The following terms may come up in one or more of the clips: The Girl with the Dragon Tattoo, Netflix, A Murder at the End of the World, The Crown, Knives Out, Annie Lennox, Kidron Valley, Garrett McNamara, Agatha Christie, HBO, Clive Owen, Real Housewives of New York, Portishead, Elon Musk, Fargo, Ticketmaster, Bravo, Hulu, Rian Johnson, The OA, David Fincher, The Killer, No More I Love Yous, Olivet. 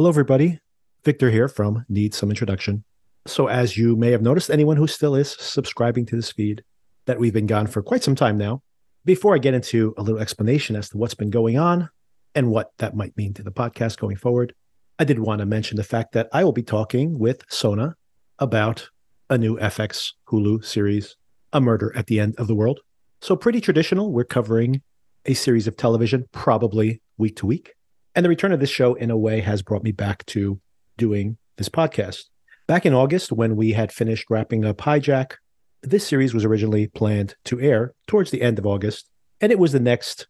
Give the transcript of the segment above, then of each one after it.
Hello, everybody. Victor here from Need Some Introduction. So as you may have noticed, anyone who still is subscribing to this feed, that we've been gone for quite some time now. Before I get into a little explanation as to what's been going on and what that might mean to the podcast going forward, I did want to mention the fact that I will be talking with Sona about a new FX Hulu series, A Murder at the End of the World. So pretty traditional. We're covering a series of television, probably week to week. And the return of this show, in a way, has brought me back to doing this podcast. Back in August, when we had finished wrapping up Hijack, this series was originally planned to air towards the end of August, and it was the next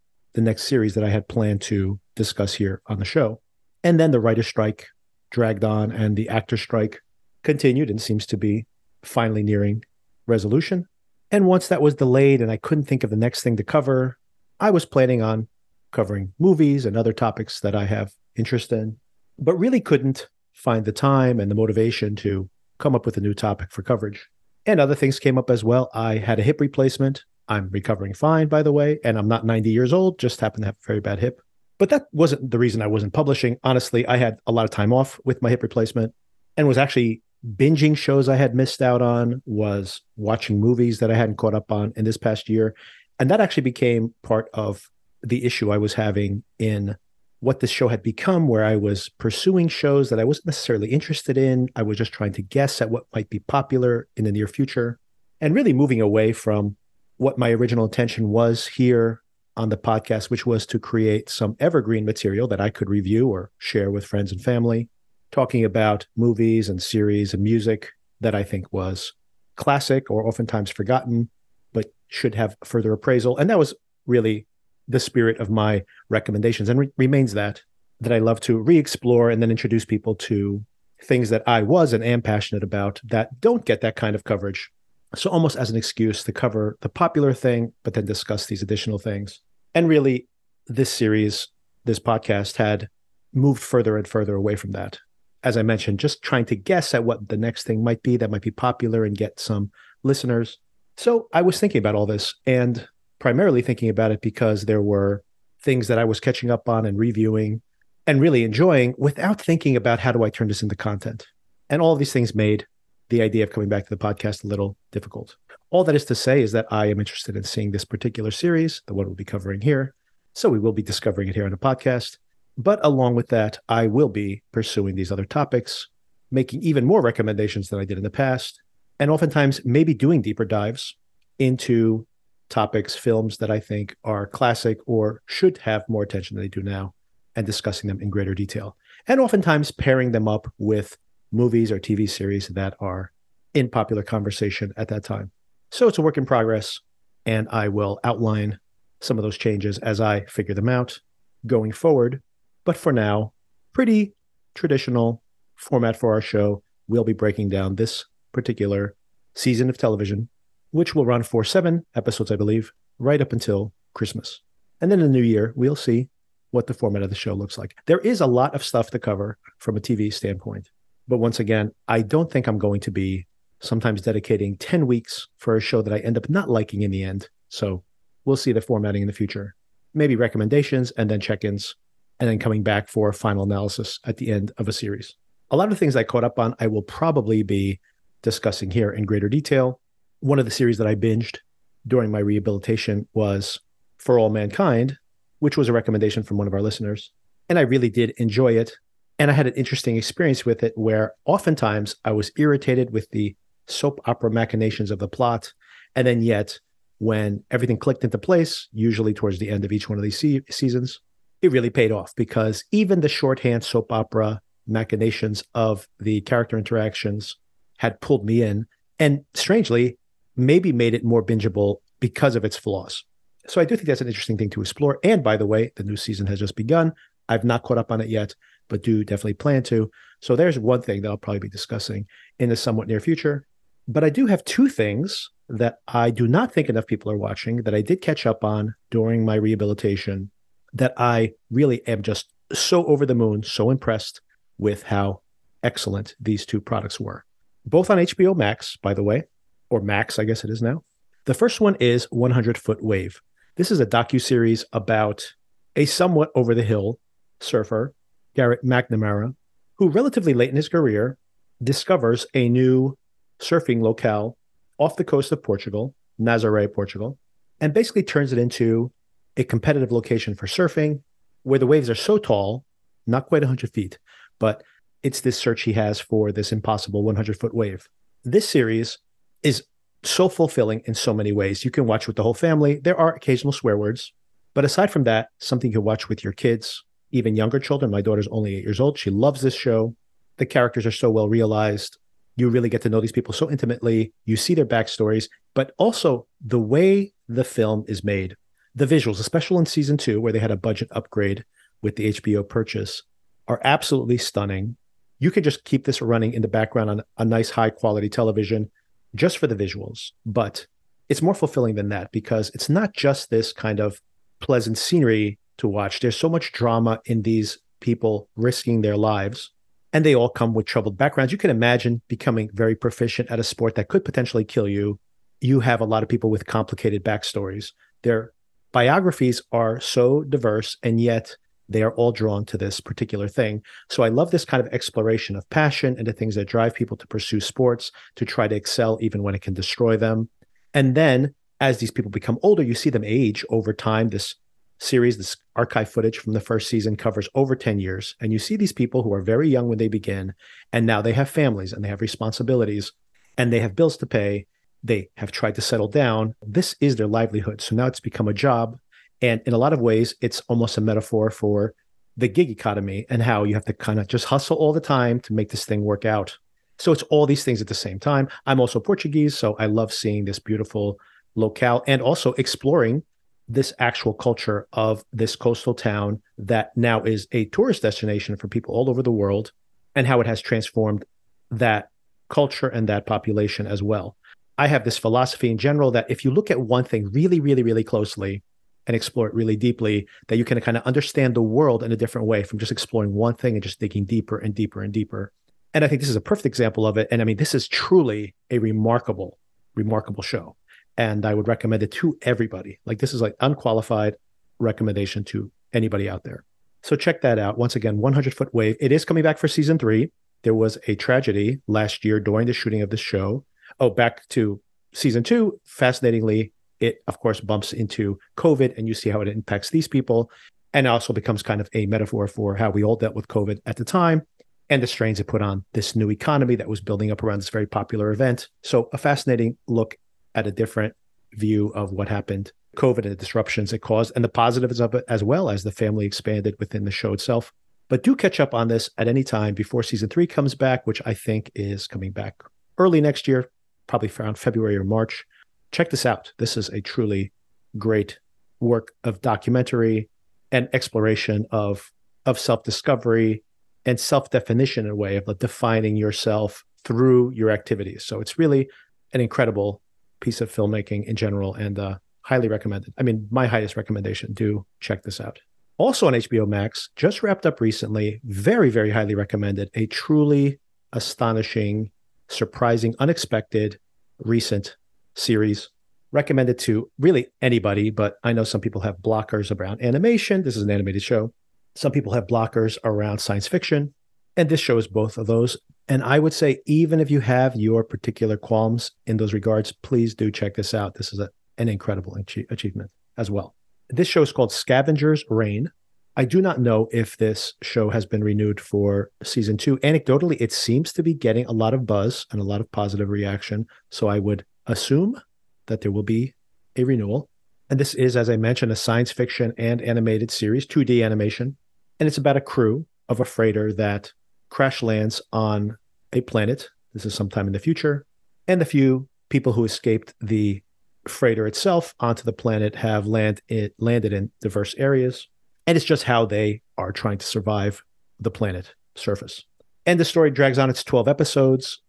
series that I had planned to discuss here on the show. And then the writer's strike dragged on, and the actor's strike continued and seems to be finally nearing resolution. And once that was delayed and I couldn't think of the next thing to cover, I was planning on covering movies and other topics that I have interest in, but really couldn't find the time and the motivation to come up with a new topic for coverage. And other things came up as well. I had a hip replacement. I'm recovering fine, by the way, and I'm not 90 years old, just happened to have a very bad hip. But that wasn't the reason I wasn't publishing. Honestly, I had a lot of time off with my hip replacement and was actually binging shows I had missed out on, was watching movies that I hadn't caught up on in this past year. And that actually became part of the issue I was having in what this show had become, where I was pursuing shows that I wasn't necessarily interested in. I was just trying to guess at what might be popular in the near future and really moving away from what my original intention was here on the podcast, which was to create some evergreen material that I could review or share with friends and family, talking about movies and series and music that I think was classic or oftentimes forgotten, but should have further appraisal. And that was really the spirit of my recommendations, and remains that I love to re-explore and then introduce people to things that I was and am passionate about that don't get that kind of coverage. So almost as an excuse to cover the popular thing, but then discuss these additional things. And really, this series, this podcast had moved further and further away from that. As I mentioned, just trying to guess at what the next thing might be that might be popular and get some listeners. So I was thinking about all this, and primarily thinking about it because there were things that I was catching up on and reviewing and really enjoying without thinking about how do I turn this into content. And all of these things made the idea of coming back to the podcast a little difficult. All that is to say is that I am interested in seeing this particular series, the one we'll be covering here. So we will be discovering it here on the podcast. But along with that, I will be pursuing these other topics, making even more recommendations than I did in the past, and oftentimes maybe doing deeper dives into topics, films that I think are classic or should have more attention than they do now, and discussing them in greater detail. And oftentimes pairing them up with movies or TV series that are in popular conversation at that time. So it's a work in progress, and I will outline some of those changes as I figure them out going forward. But for now, pretty traditional format for our show. We'll be breaking down this particular season of television, which will run for 7 episodes, I believe, right up until Christmas. And then in the new year, we'll see what the format of the show looks like. There is a lot of stuff to cover from a TV standpoint. But once again, I don't think I'm going to be sometimes dedicating 10 weeks for a show that I end up not liking in the end. So we'll see the formatting in the future. Maybe recommendations and then check-ins and then coming back for final analysis at the end of a series. A lot of the things I caught up on, I will probably be discussing here in greater detail. One of the series that I binged during my rehabilitation was For All Mankind, which was a recommendation from one of our listeners. And I really did enjoy it. And I had an interesting experience with it where oftentimes I was irritated with the soap opera machinations of the plot. And then yet, when everything clicked into place, usually towards the end of each one of these seasons, it really paid off, because even the shorthand soap opera machinations of the character interactions had pulled me in. And strangely, maybe made it more bingeable because of its flaws. So I do think that's an interesting thing to explore. And by the way, the new season has just begun. I've not caught up on it yet, but do definitely plan to. So there's one thing that I'll probably be discussing in the somewhat near future. But I do have 2 things that I do not think enough people are watching that I did catch up on during my rehabilitation that I really am just so over the moon, so impressed with how excellent these 2 products were. Both on HBO Max, by the way, or Max, I guess it is now. The first one is 100 Foot Wave. This is a docuseries about a somewhat over-the-hill surfer, Garrett McNamara, who relatively late in his career discovers a new surfing locale off the coast of Portugal, Nazaré, Portugal, and basically turns it into a competitive location for surfing where the waves are so tall, not quite 100 feet, but it's this search he has for this impossible 100-foot wave. This series is so fulfilling in so many ways. You can watch with the whole family. There are occasional swear words, but aside from that, something you can watch with your kids, even younger children. My daughter's only 8 years old. She loves this show. The characters are so well realized. You really get to know these people so intimately. You see their backstories, but also the way the film is made. The visuals, especially in season 2, where they had a budget upgrade with the HBO purchase, are absolutely stunning. You can just keep this running in the background on a nice high-quality television just for the visuals. But it's more fulfilling than that because it's not just this kind of pleasant scenery to watch. There's so much drama in these people risking their lives, and they all come with troubled backgrounds. You can imagine becoming very proficient at a sport that could potentially kill you. You have a lot of people with complicated backstories. Their biographies are so diverse, and yet they are all drawn to this particular thing. So I love this kind of exploration of passion and the things that drive people to pursue sports, to try to excel even when it can destroy them. And then as these people become older, you see them age over time. This series, this archive footage from the first season covers over 10 years. And you see these people who are very young when they begin, and now they have families and they have responsibilities and they have bills to pay. They have tried to settle down. This is their livelihood. So now it's become a job. And in a lot of ways, it's almost a metaphor for the gig economy and how you have to kind of just hustle all the time to make this thing work out. So it's all these things at the same time. I'm also Portuguese, so I love seeing this beautiful locale and also exploring this actual culture of this coastal town that now is a tourist destination for people all over the world and how it has transformed that culture and that population as well. I have this philosophy in general that if you look at one thing really, really, really closely and explore it really deeply, that you can kind of understand the world in a different way from just exploring one thing and just digging deeper and deeper and deeper. And I think this is a perfect example of it. And I mean, this is truly a remarkable, remarkable show. And I would recommend it to everybody. Like, this is like unqualified recommendation to anybody out there. So check that out. Once again, 100 Foot Wave. It is coming back for season 3. There was a tragedy last year during the shooting of this show. Oh, back to season 2. Fascinatingly, it, of course, bumps into COVID, and you see how it impacts these people, and also becomes kind of a metaphor for how we all dealt with COVID at the time and the strains it put on this new economy that was building up around this very popular event. So a fascinating look at a different view of what happened, COVID and the disruptions it caused, and the positives of it, as well as the family expanded within the show itself. But do catch up on this at any time before season 3 comes back, which I think is coming back early next year, probably around February or March. Check this out. This is a truly great work of documentary and exploration of self-discovery and self-definition in a way of defining yourself through your activities. So it's really an incredible piece of filmmaking in general, and highly recommended. I mean, my highest recommendation. Do check this out. Also on HBO Max, just wrapped up recently, very, very highly recommended, a truly astonishing, surprising, unexpected, recent series recommended to really anybody, but I know some people have blockers around animation. This is an animated show. Some people have blockers around science fiction, and this show is both of those. And I would say, even if you have your particular qualms in those regards, please do check this out. This is an incredible achievement as well. This show is called Scavengers Reign. I do not know if this show has been renewed for season 2. Anecdotally, it seems to be getting a lot of buzz and a lot of positive reaction, so I would assume that there will be a renewal. And this is, as I mentioned, a science fiction and animated series, 2D animation. And it's about a crew of a freighter that crash lands on a planet. This is sometime in the future. And the few people who escaped the freighter itself onto the planet have landed in diverse areas. And it's just how they are trying to survive the planet surface. And the story drags on. It's 12 episodes.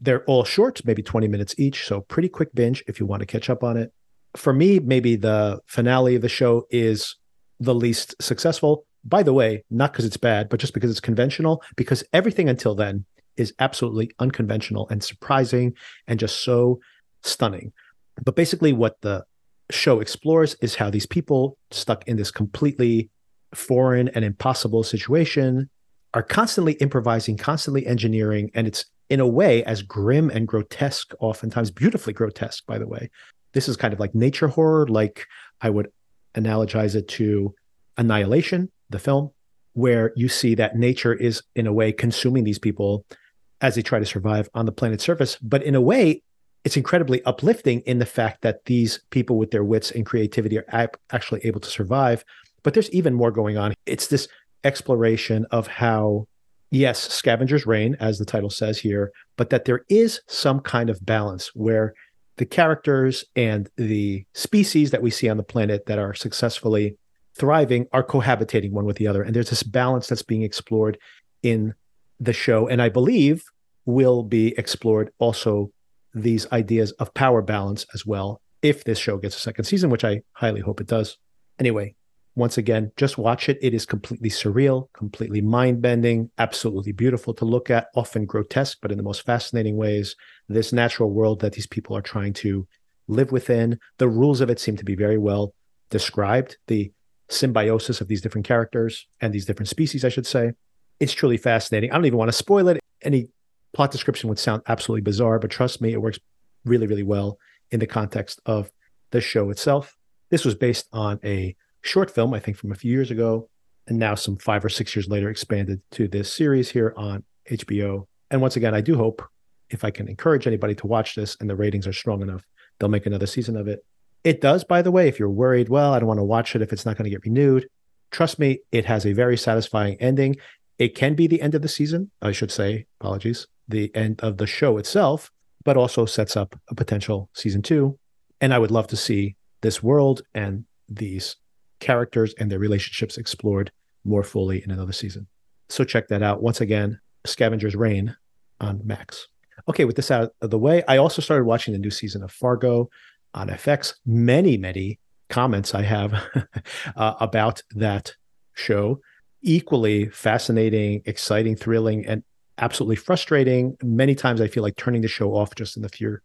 They're all short, maybe 20 minutes each. So pretty quick binge if you want to catch up on it. For me, maybe the finale of the show is the least successful. By the way, not because it's bad, but just because it's conventional, because everything until then is absolutely unconventional and surprising and just so stunning. But basically what the show explores is how these people stuck in this completely foreign and impossible situation are constantly improvising, constantly engineering, and it's in a way as grim and grotesque, oftentimes beautifully grotesque, by the way. This is kind of like nature horror, like I would analogize it to Annihilation, the film, where you see that nature is in a way consuming these people as they try to survive on the planet's surface. But in a way, it's incredibly uplifting in the fact that these people with their wits and creativity are actually able to survive. But there's even more going on. It's this exploration of how, yes, scavengers reign, as the title says here, but that there is some kind of balance where the characters and the species that we see on the planet that are successfully thriving are cohabitating one with the other. And there's this balance that's being explored in the show. And I believe will be explored also these ideas of power balance as well, if this show gets a second season, which I highly hope it does. Anyway, once again, just watch it. It is completely surreal, completely mind-bending, absolutely beautiful to look at, often grotesque, but in the most fascinating ways. This natural world that these people are trying to live within. The rules of it seem to be very well described, the symbiosis of these different characters and these different species, I should say. It's truly fascinating. I don't even want to spoil it. Any plot description would sound absolutely bizarre, but trust me, it works really, really well in the context of the show itself. This was based on a short film, I think, from a few years ago, and now some 5 or 6 years later expanded to this series here on HBO. And once again, I do hope, if I can encourage anybody to watch this and the ratings are strong enough, they'll make another season of it. It does, by the way, if you're worried, well, I don't want to watch it if it's not going to get renewed. Trust me, it has a very satisfying ending. It can be the end of the season, I should say, apologies, the end of the show itself, but also sets up a potential season 2. And I would love to see this world and these characters and their relationships explored more fully in another season. So check that out. Once again, Scavengers Reign on Max. Okay, with this out of the way, I also started watching the new season of Fargo on FX. Many, many comments I have about that show. Equally fascinating, exciting, thrilling, and absolutely frustrating. Many times I feel like turning the show off just in the few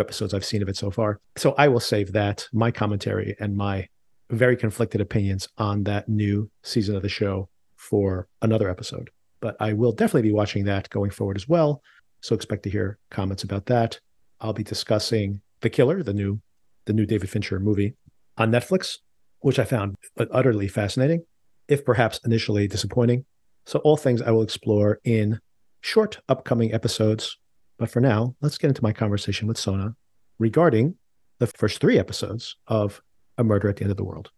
episodes I've seen of it so far. So I will save that, my commentary and my very conflicted opinions on that new season of the show, for another episode. But I will definitely be watching that going forward as well. So expect to hear comments about that. I'll be discussing The Killer, the new David Fincher movie on Netflix, which I found utterly fascinating, if perhaps initially disappointing. So all things I will explore in short upcoming episodes. But for now, let's get into my conversation with Sona regarding the first 3 episodes of A Murder at the End of the World.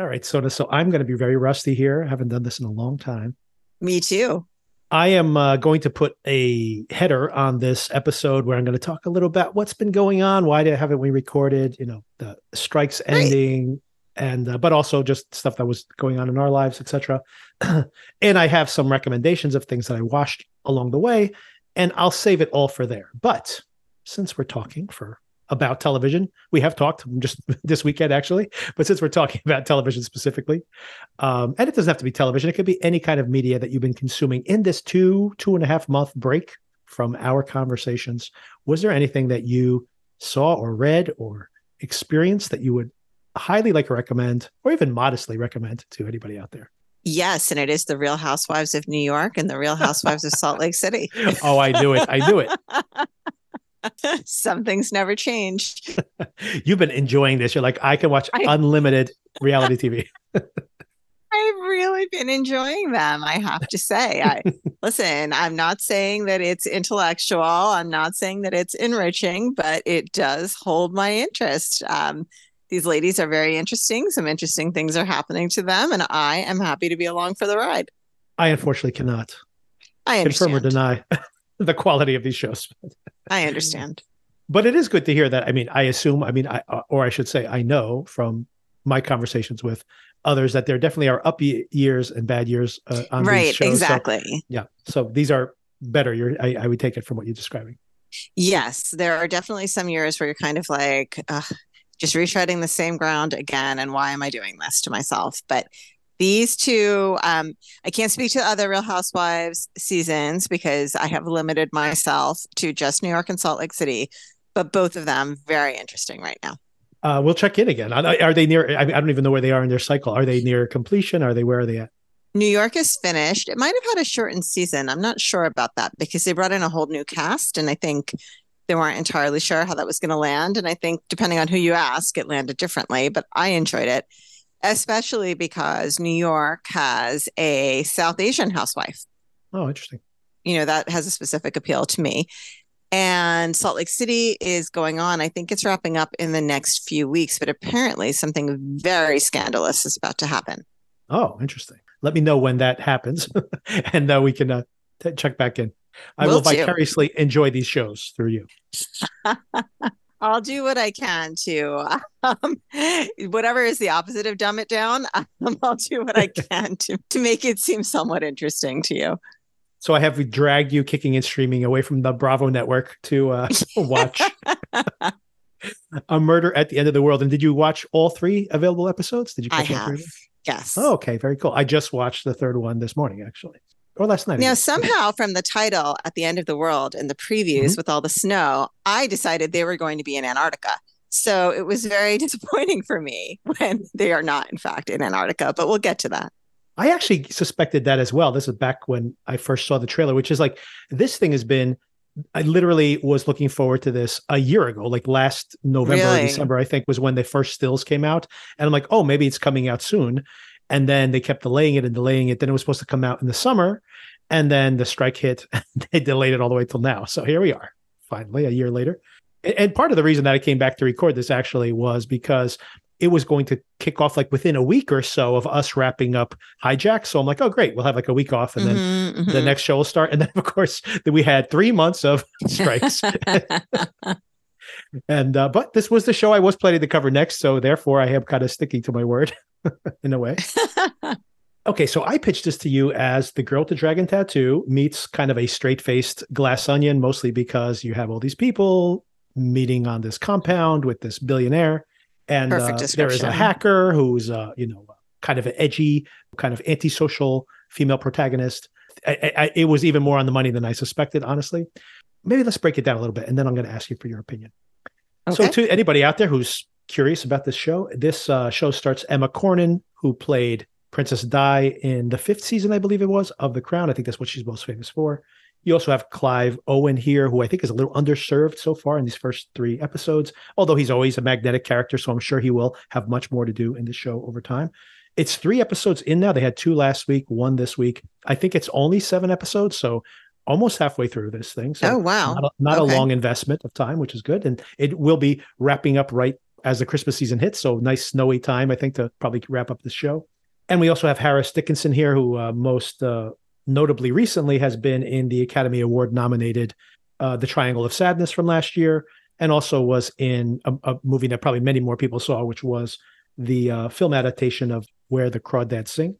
All right, Sona, so I'm going to be very rusty here. I haven't done this in a long time. Me too. I am going to put a header on this episode where I'm going to talk a little about what's been going on, why haven't we recorded, the strikes ending, and but also just stuff that was going on in our lives, etc. And I have some recommendations of things that I watched along the way, and I'll save it all for there. But since we're talking about television, we have talked just this weekend actually, but since we're talking about television specifically, and it doesn't have to be television, it could be any kind of media that you've been consuming in this 2.5 month break from our conversations. Was there anything that you saw or read or experienced that you would highly like to recommend, or even modestly recommend, to anybody out there? Yes, and it is The Real Housewives of New York and The Real Housewives of Salt Lake City. Oh, I knew it. Some things never change. You've been enjoying this. You're like, I can watch unlimited reality TV. I've really been enjoying them, I have to say. Listen, I'm not saying that it's intellectual. I'm not saying that it's enriching, but it does hold my interest. These ladies are very interesting. Some interesting things are happening to them, and I am happy to be along for the ride. I unfortunately cannot confirm or deny the quality of these shows. I understand. But it is good to hear that. I know from my conversations with others that there definitely are up years and bad years on these shows. Right, exactly. So, yeah. So these are better. I would take it from what you're describing. Yes, there are definitely some years where you're kind of like, just retreading the same ground again. And why am I doing this to myself? But these 2, I can't speak to other Real Housewives seasons because I have limited myself to just New York and Salt Lake City, but both of them very interesting right now. We'll check in again. Are they near? I don't even know where they are in their cycle. Are they near completion? Where are they at? New York is finished. It might have had a shortened season. I'm not sure about that because they brought in a whole new cast, and I think they weren't entirely sure how that was going to land. And I think depending on who you ask, it landed differently, but I enjoyed it, especially because New York has a South Asian housewife. Oh, interesting. You know, that has a specific appeal to me. And Salt Lake City is going on. I think it's wrapping up in the next few weeks, but apparently something very scandalous is about to happen. Oh, interesting. Let me know when that happens and we can check back in. I will vicariously enjoy these shows through you. I'll do what I can to, whatever is the opposite of dumb it down, I'll do what I can to make it seem somewhat interesting to you. So I have dragged you kicking and streaming away from the Bravo network to watch A Murder at the End of the World. And did you watch all three available episodes? Did you catch all three? Yes. Oh, okay. Very cool. I just watched the third one this morning, actually. Or last night. Now, somehow from the title At the End of the World and the previews with all the snow, I decided they were going to be in Antarctica. So it was very disappointing for me when they are not, in fact, in Antarctica. But we'll get to that. I actually suspected that as well. This is back when I first saw the trailer, which is like, this thing has been, I literally was looking forward to this a year ago, like last November or December, I think, was when the first stills came out. And I'm like, oh, maybe it's coming out soon. And then they kept delaying it and delaying it. Then it was supposed to come out in the summer. And then the strike hit. They delayed it all the way till now. So here we are, finally, a year later. And part of the reason that I came back to record this actually was because it was going to kick off like within a week or so of us wrapping up Hijack. So I'm like, oh, great. We'll have like a week off and then the next show will start. And then, of course, we had 3 months of strikes. And but this was the show I was planning to cover next. So therefore, I am kind of sticking to my word in a way. Okay, so I pitched this to you as The Girl with the Dragon Tattoo meets kind of a straight-faced Glass Onion, mostly because you have all these people meeting on this compound with this billionaire. And there is a hacker who's, kind of an edgy, kind of antisocial female protagonist. It was even more on the money than I suspected, honestly. Maybe let's break it down a little bit, and then I'm going to ask you for your opinion. Okay. So to anybody out there who's curious about this show starts Emma Corrin, who played Princess Di in the fifth season, I believe it was, of The Crown. I think that's what she's most famous for. You also have Clive Owen here, who I think is a little underserved so far in these first three episodes, although he's always a magnetic character, so I'm sure he will have much more to do in the show over time. It's 3 episodes in now. They had 2 last week, 1 this week. I think it's only 7 episodes, so almost halfway through this thing. So not a long investment of time, which is good. And it will be wrapping up right as the Christmas season hits, so nice snowy time, I think, to probably wrap up the show. And we also have Harris Dickinson here, who notably recently has been in the Academy Award nominated The Triangle of Sadness from last year, and also was in a movie that probably many more people saw, which was the film adaptation of Where the Crawdads Sing.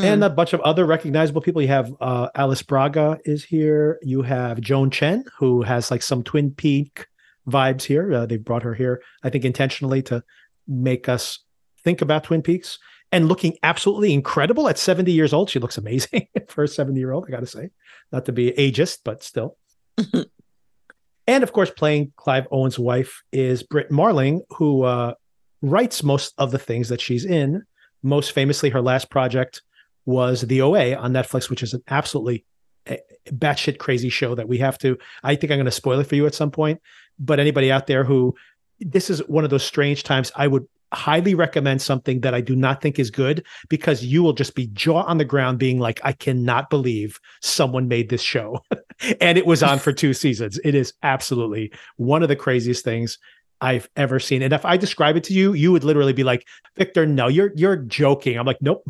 And a bunch of other recognizable people. You have Alice Braga is here. You have Joan Chen, who has like some Twin Peaks vibes here. They brought her here, I think, intentionally to make us think about Twin Peaks. And looking absolutely incredible at 70 years old. She looks amazing for a 70-year-old, I got to say. Not to be ageist, but still. And, of course, playing Clive Owen's wife is Britt Marling, who writes most of the things that she's in. Most famously, her last project was The OA on Netflix, which is an absolutely batshit crazy show that we have to... I think I'm going to spoil it for you at some point. But anybody out there who... This is one of those strange times I would... highly recommend something that I do not think is good, because you will just be jaw on the ground being like, I cannot believe someone made this show. And it was on for 2 seasons. It is absolutely one of the craziest things I've ever seen. And if I describe it to you, you would literally be like, Victor, no, you're joking. I'm like, nope.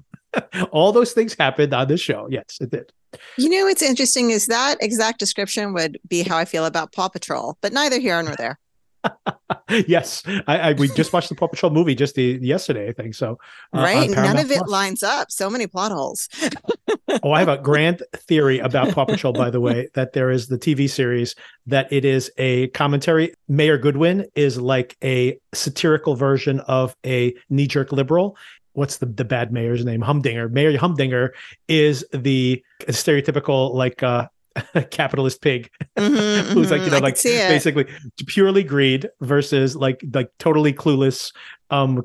All those things happened on this show. Yes, it did. You know, what's interesting is that exact description would be how I feel about Paw Patrol, but neither here nor there. Yes, we just watched the Paw Patrol movie just yesterday, I think. So right, none of it lines up. So many plot holes. Oh, I have a grand theory about Paw Patrol, by the way, that there is the TV series, that it is a commentary. Mayor Goodwin is like a satirical version of a knee-jerk liberal. What's the bad mayor's name? Humdinger. Mayor Humdinger is the stereotypical like capitalist pig, who's like, like basically purely greed versus like totally clueless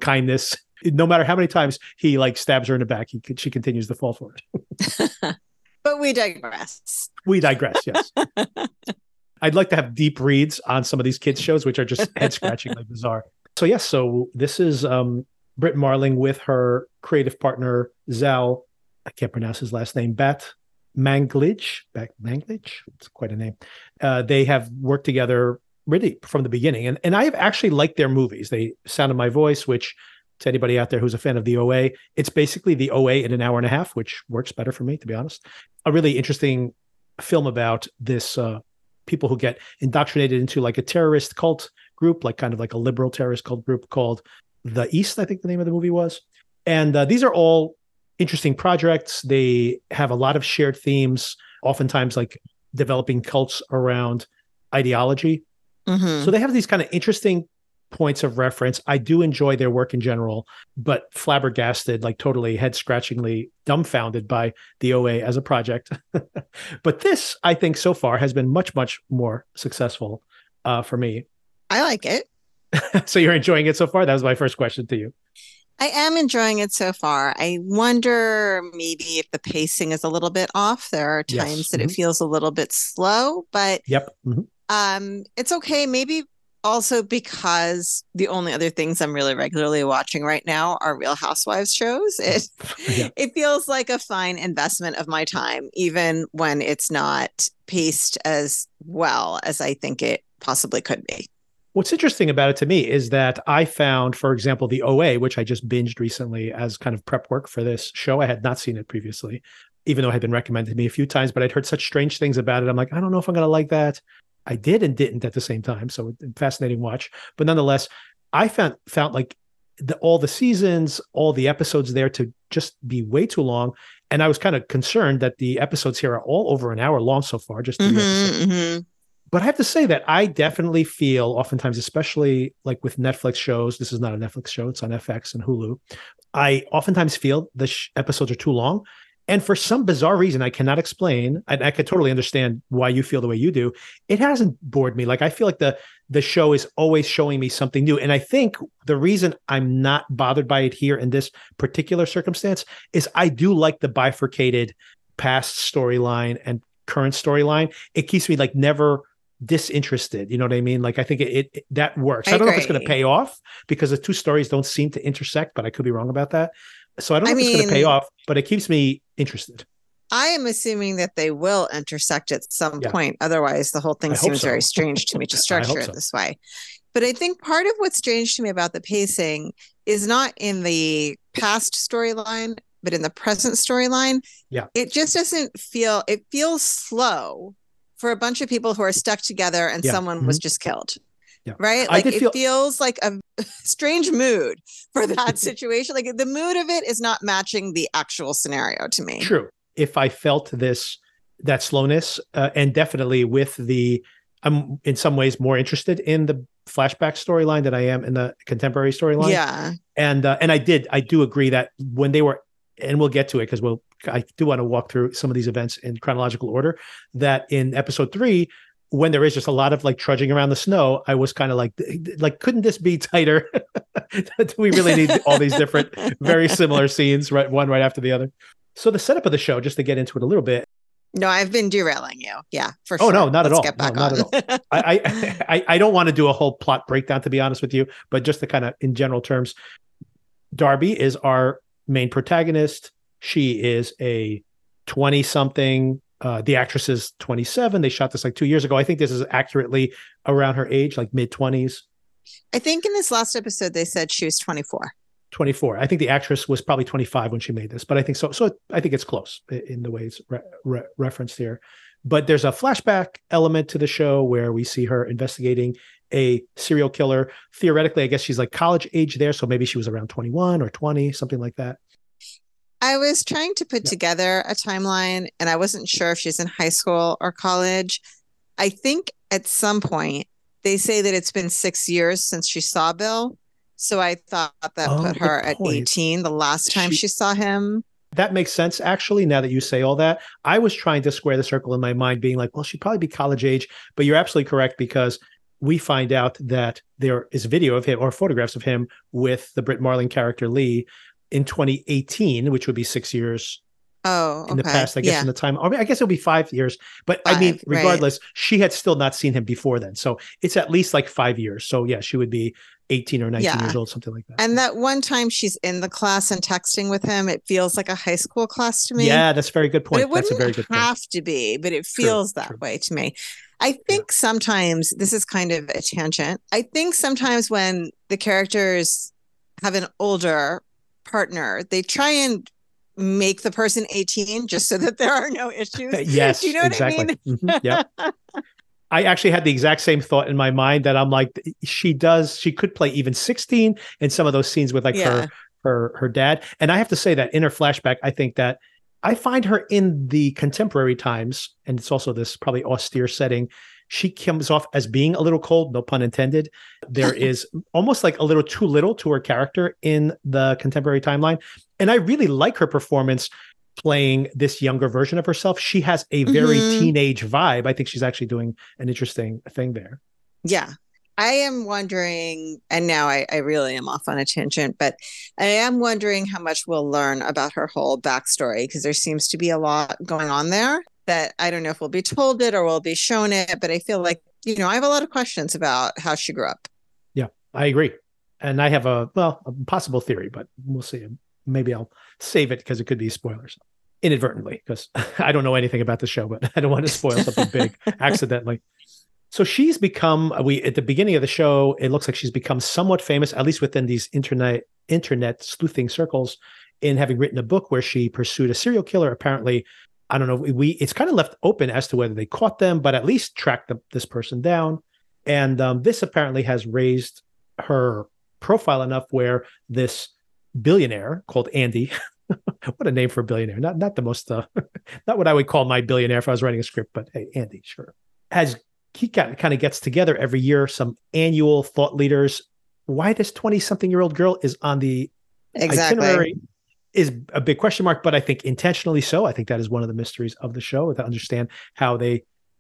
kindness no matter how many times he like stabs her in the back, she continues to fall for it. But we digress. We digress, yes. I'd like to have deep reads on some of these kids' shows, which are just head-scratchingly bizarre. So, yes, so this is Britt Marling with her creative partner, Zal, I can't pronounce his last name, Bat Manglidge. It's quite a name. They have worked together really from the beginning. And I have actually liked their movies. They Sound of My Voice, which to anybody out there who's a fan of the OA, it's basically the OA in an hour and a half, which works better for me, to be honest. A really interesting film about this people who get indoctrinated into like a terrorist cult group, like kind of like a liberal terrorist cult group called The East, I think the name of the movie was. And these are all interesting projects. They have a lot of shared themes, oftentimes like developing cults around ideology. Mm-hmm. So they have these kind of interesting points of reference. I do enjoy their work in general, but flabbergasted, like totally head-scratchingly dumbfounded by the OA as a project. But this, I think so far, has been much, much more successful for me. I like it. So you're enjoying it so far? That was my first question to you. I am enjoying it so far. I wonder maybe if the pacing is a little bit off. There are times that it feels a little bit slow, but it's okay. Maybe also because the only other things I'm really regularly watching right now are Real Housewives shows. It feels like a fine investment of my time, even when it's not paced as well as I think it possibly could be. What's interesting about it to me is that I found, for example, the OA, which I just binged recently as kind of prep work for this show. I had not seen it previously, even though it had been recommended to me a few times, but I'd heard such strange things about it. I'm like, I don't know if I'm going to like that. I did and didn't at the same time. So fascinating watch. But nonetheless, I found like all the seasons, all the episodes there to just be way too long. And I was kind of concerned that the episodes here are all over an hour long so far, just 3 episodes. Mm-hmm. But I have to say that I definitely feel oftentimes, especially like with Netflix shows, this is not a Netflix show, it's on FX and Hulu. I oftentimes feel the episodes are too long. And for some bizarre reason, I cannot explain, and I could totally understand why you feel the way you do. It hasn't bored me. Like I feel like the show is always showing me something new. And I think the reason I'm not bothered by it here in this particular circumstance is I do like the bifurcated past storyline and current storyline. It keeps me like never disinterested, you know what I mean? Like I think it that works. I don't know if it's going to pay off because the two stories don't seem to intersect, but I could be wrong about that. So I don't know if it's going to pay off, but it keeps me interested. I am assuming that they will intersect at some point. Otherwise, the whole thing seems very strange to me to structure it this way. But I think part of what's strange to me about the pacing is not in the past storyline, but in the present storyline. Yeah, it just doesn't feel. It feels slow for a bunch of people who are stuck together and someone was just killed, right? Like it feels like a strange mood for that situation. Like the mood of it is not matching the actual scenario to me. True. If I felt that slowness, and definitely with I'm in some ways more interested in the flashback storyline than I am in the contemporary storyline. Yeah. And I do agree that when they were, and we'll get to it because I do want to walk through some of these events in chronological order, that in episode 3, when there is just a lot of like trudging around the snow, I was kind of like, couldn't this be tighter? Do we really need all these different, very similar scenes, right? One right after the other. So the setup of the show, just to get into it a little bit. No, I've been derailing you. Yeah, for sure. Oh, no, not at all. I don't want to do a whole plot breakdown, to be honest with you, but just to kind of in general terms, Darby is our main protagonist. She is a 20-something. The actress is 27. They shot this like 2 years ago. I think this is accurately around her age, like mid-20s. I think in this last episode, they said she was 24. 24. I think the actress was probably 25 when she made this, but I think so. So I think it's close in the way it's referenced here. But there's a flashback element to the show where we see her investigating a serial killer. Theoretically, I guess she's like college age there. So maybe she was around 21 or 20, something like that. I was trying to put together a timeline and I wasn't sure if she's in high school or college. I think at some point they say that it's been 6 years since she saw Bill. So I thought that put her at 18 the last time she saw him. That makes sense, actually, now that you say all that. I was trying to square the circle in my mind being like, well, she'd probably be college age, but you're absolutely correct because we find out that there is video of him or photographs of him with the Britt Marling character Lee in 2018, which would be 6 years in the past, I guess, in the time. I mean, I guess it'll be 5 years. But I mean, regardless, she had still not seen him before then. So it's at least like 5 years. So yeah, she would be 18 or 19 years old, something like that. And that one time she's in the class and texting with him, it feels like a high school class to me. Yeah, that's a very good point. But it wouldn't have to be, but it feels that way to me. I think sometimes, this is kind of a tangent, I think sometimes when the characters have an older partner, they try and make the person 18 just so that there are no issues. Yes, do you know what I mean? Mm-hmm. Yeah. I actually had the exact same thought in my mind that I'm like, she could play even 16 in some of those scenes with like her dad. And I have to say that in her flashback, I think that I find her in the contemporary times, and it's also this probably austere setting, she comes off as being a little cold, no pun intended. There is almost like a little too little to her character in the contemporary timeline. And I really like her performance playing this younger version of herself. She has a very teenage vibe. I think she's actually doing an interesting thing there. Yeah. I am wondering, and now I really am off on a tangent, but I am wondering how much we'll learn about her whole backstory, because there seems to be a lot going on there that I don't know if we'll be told it or we'll be shown it, but I feel like, you know, I have a lot of questions about how she grew up. Yeah, I agree. And I have a possible theory, but we'll see. Maybe I'll save it because it could be spoilers inadvertently, because I don't know anything about the show, but I don't want to spoil something big accidentally. So she's become, at the beginning of the show, it looks like she's become somewhat famous, at least within these internet sleuthing circles, in having written a book where she pursued a serial killer. Apparently, I don't know, it's kind of left open as to whether they caught them, but at least tracked this person down. And this apparently has raised her profile enough where this billionaire called Andy, what a name for a billionaire, not the most, not what I would call my billionaire if I was writing a script, but hey, Andy, sure, he kind of gets together every year some annual thought leaders. Why this 20-something-year-old girl is on the itinerary is a big question mark, but I think intentionally so. I think that is one of the mysteries of the show, to understand how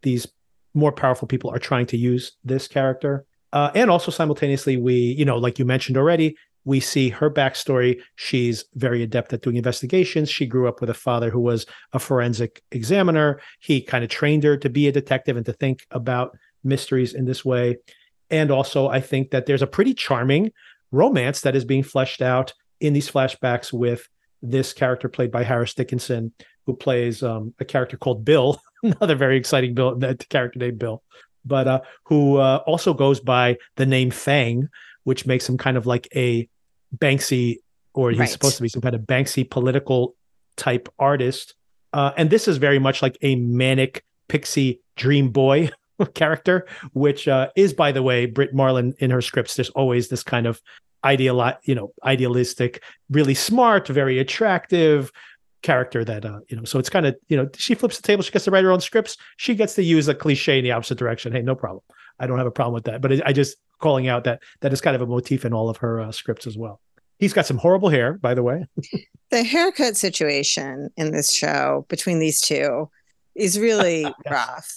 these more powerful people are trying to use this character. And also simultaneously, we, you know, like you mentioned already, we see her backstory. She's very adept at doing investigations. She grew up with a father who was a forensic examiner. He kind of trained her to be a detective and to think about mysteries in this way. And also, I think that there's a pretty charming romance that is being fleshed out in these flashbacks with this character played by Harris Dickinson, who plays a character called Bill, another very exciting character named Bill, but who also goes by the name Fang, which makes him kind of like a Banksy, or he's supposed to be some kind of Banksy political type artist. And this is very much like a manic pixie dream boy character, which is, by the way, Britt Marling in her scripts. There's always this kind of idealistic, really smart, very attractive character that, so it's kind of, she flips the table. She gets to write her own scripts. She gets to use a cliche in the opposite direction. Hey, no problem. I don't have a problem with that. But I just calling out that is kind of a motif in all of her scripts as well. He's got some horrible hair, by the way. The haircut situation in this show between these two is really rough.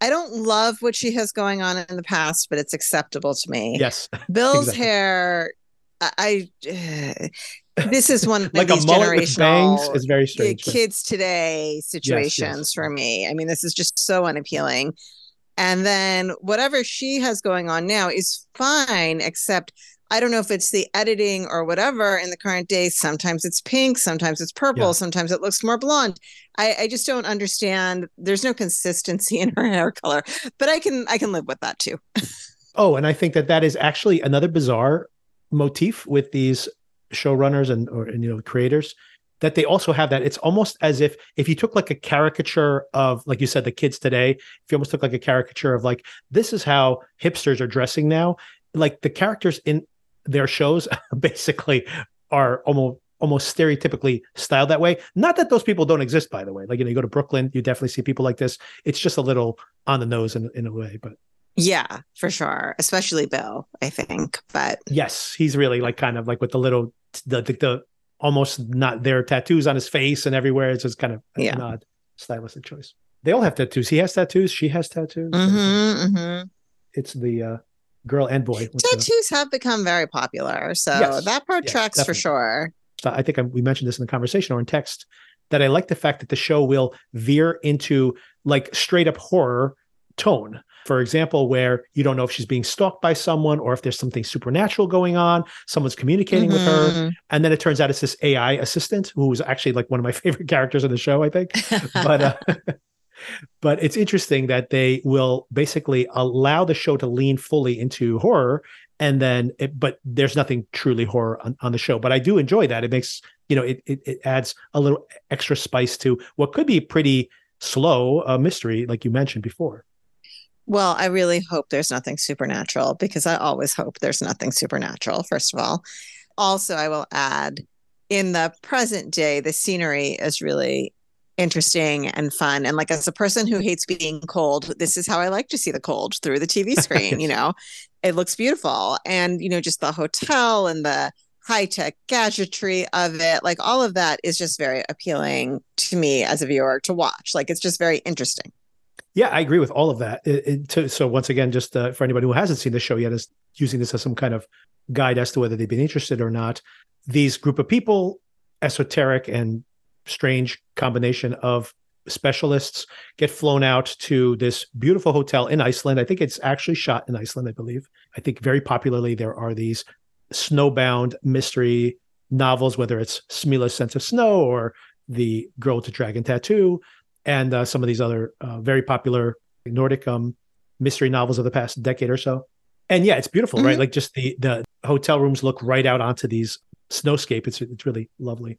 I don't love what she has going on in the past, but it's acceptable to me. Yes. Bill's hair, this is one of like these generational is very strange, kids today situations for me. I mean, this is just so unappealing. And then whatever she has going on now is fine, except I don't know if it's the editing or whatever in the current day. Sometimes it's pink, sometimes it's purple, sometimes it looks more blonde. I just don't understand. There's no consistency in her hair color, but I can live with that too. Oh, and I think that is actually another bizarre motif with these showrunners and creators, that they also have that. It's almost as if you took like a caricature of, like you said, the kids today, if you almost took like a caricature of like, this is how hipsters are dressing now. Like the characters in their shows basically are almost stereotypically styled that way. Not that those people don't exist, by the way. Like, you go to Brooklyn, you definitely see people like this. It's just a little on the nose in a way, but. Yeah, for sure. Especially Bill, I think, but. Yes, he's really like kind of like with the little, the almost not their tattoos on his face and everywhere. It's just kind of an odd stylistic choice. They all have tattoos. He has tattoos. She has tattoos. Mm-hmm, mm-hmm. it's the girl and boy. Tattoos have become very popular, so yes, that part tracks definitely. For sure. So I think we mentioned this in the conversation or in text, that I like the fact that the show will veer into like straight up horror tone. For example, where you don't know if she's being stalked by someone or if there's something supernatural going on, someone's communicating with her. And then it turns out it's this AI assistant who was actually like one of my favorite characters in the show, I think. But it's interesting that they will basically allow the show to lean fully into horror. And then, but there's nothing truly horror on the show. But I do enjoy that. It makes, you know, it adds a little extra spice to what could be pretty slow mystery, like you mentioned before. Well, I really hope there's nothing supernatural, because I always hope there's nothing supernatural, first of all. Also, I will add, in the present day, the scenery is really interesting and fun. And like, as a person who hates being cold, this is how I like to see the cold, through the TV screen, you know. It looks beautiful. And, you know, just the hotel and the high-tech gadgetry of it, like all of that is just very appealing to me as a viewer to watch. Like, it's just very interesting. Yeah, I agree with all of that. So once again, just for anybody who hasn't seen the show yet, is using this as some kind of guide as to whether they've been interested or not. These group of people, esoteric and strange combination of specialists, get flown out to this beautiful hotel in Iceland. I think it's actually shot in Iceland, I believe. I think very popularly there are these snowbound mystery novels, whether it's Smila's Sense of Snow or The Girl with the Dragon Tattoo, and some of these other very popular Nordic mystery novels of the past decade or so. And yeah, it's beautiful, right? Like, just the hotel rooms look right out onto these snowscape. It's really lovely.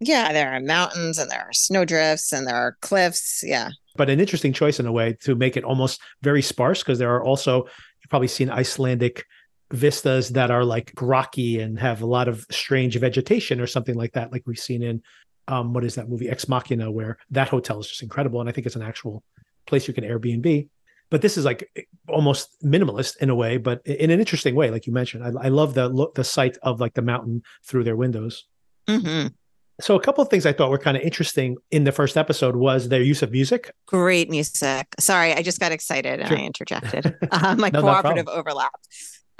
Yeah, there are mountains and there are snowdrifts and there are cliffs. Yeah. But an interesting choice in a way to make it almost very sparse, because there are also, you've probably seen Icelandic vistas that are like rocky and have a lot of strange vegetation or something like that, like we've seen in what is that movie, Ex Machina, where that hotel is just incredible. And I think it's an actual place you can Airbnb. But this is like almost minimalist in a way, but in an interesting way, like you mentioned. I love the sight of like the mountain through their windows. Mm-hmm. So a couple of things I thought were kind of interesting in the first episode was their use of music. Great music. Sorry, I just got excited and I interjected. My cooperative overlap.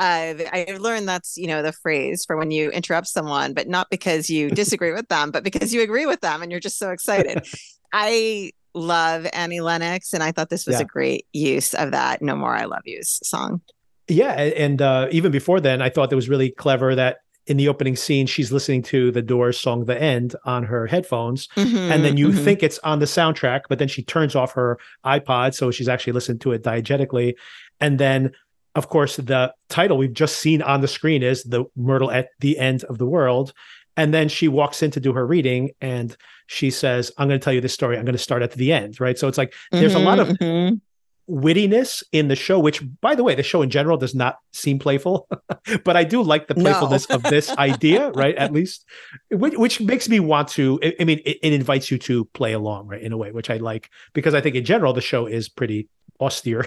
I learned that's, you know, the phrase for when you interrupt someone, but not because you disagree with them, but because you agree with them and you're just so excited. I love Annie Lennox, and I thought this was a great use of that No More I Love Yous song. Yeah, and even before then, I thought that was really clever that in the opening scene, she's listening to the Doors song The End on her headphones, and then you think it's on the soundtrack, but then she turns off her iPod, so she's actually listened to it diegetically. And then, of course, the title we've just seen on the screen is The Murder at the End of the World. And then she walks in to do her reading and she says, I'm going to tell you this story. I'm going to start at the end, right? So it's like, there's a lot of wittiness in the show, which, by the way, the show in general does not seem playful, but I do like the playfulness of this idea, right? At least, which makes me want to, I mean, it invites you to play along, right? In a way, which I like, because I think in general, the show is pretty austere,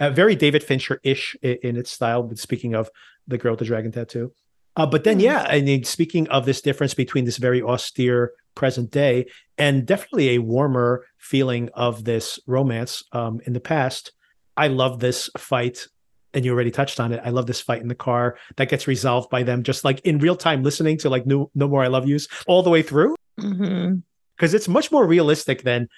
very David Fincher-ish in its style. But speaking of The Girl with the Dragon Tattoo, but then I mean, speaking of this difference between this very austere present day and definitely a warmer feeling of this romance in the past, I love this fight, and you already touched on it. I love this fight in the car that gets resolved by them just like in real time, listening to like No More I Love Yous all the way through, because it's much more realistic than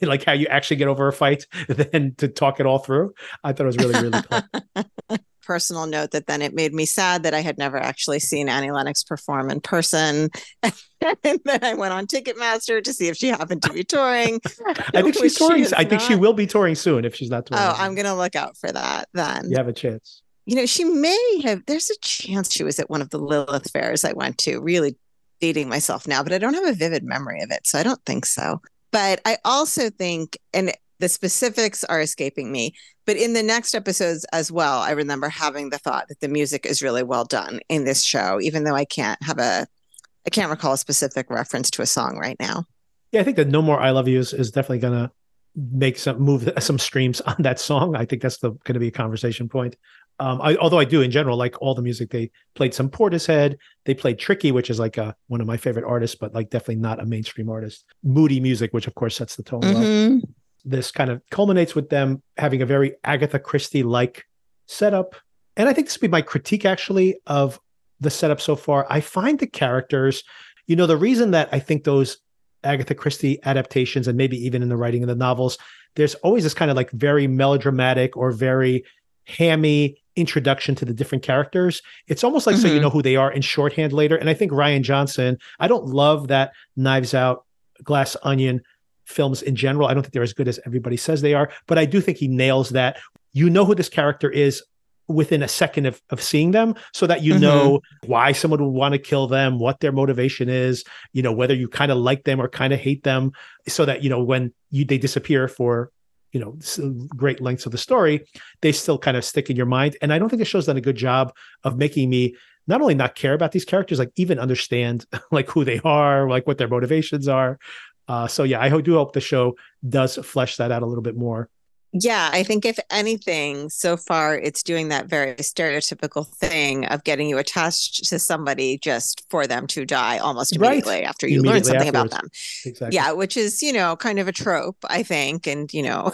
like how you actually get over a fight than to talk it all through. I thought it was really, really cool. Personal note that then it made me sad that I had never actually seen Annie Lennox perform in person. And then I went on Ticketmaster to see if she happened to be touring. I think she's touring. I think she will be touring soon if she's not touring. Oh, I'm going to look out for that then. You have a chance. You know, she may have, there's a chance she was at one of the Lilith fairs I went to, really dating myself now, but I don't have a vivid memory of it. So I don't think so. But I also think, and the specifics are escaping me, but in the next episodes as well, I remember having the thought that the music is really well done in this show, even though I can't recall a specific reference to a song right now. Yeah, I think that No More I Love Yous is definitely going to make some streams on that song. I think that's going to be a conversation point. Although I do in general like all the music. They played some Portishead, they played Tricky, which is like one of my favorite artists, but like definitely not a mainstream artist. Moody music, which of course sets the tone well. This kind of culminates with them having a very Agatha Christie-like setup. And I think this would be my critique, actually, of the setup so far. I find the characters, you know, the reason that I think those Agatha Christie adaptations, and maybe even in the writing of the novels, there's always this kind of like very melodramatic or very hammy introduction to the different characters. It's almost like, so you know who they are in shorthand later. And I think Rian Johnson, I don't love that Knives Out, Glass Onion films in general. I don't think they're as good as everybody says they are, but I do think he nails that. You know who this character is within a second of seeing them, so that you know why someone would want to kill them, what their motivation is, you know, whether you kind of like them or kind of hate them, so that, you know, when they disappear for, you know, great lengths of the story, they still kind of stick in your mind. And I don't think the show's done a good job of making me not only not care about these characters, like even understand like who they are, like what their motivations are. So yeah, I do hope the show does flesh that out a little bit more. Yeah, I think if anything, so far, it's doing that very stereotypical thing of getting you attached to somebody just for them to die almost immediately after you learn something afterwards about them. Exactly. Yeah, which is, you know, kind of a trope, I think. And, you know,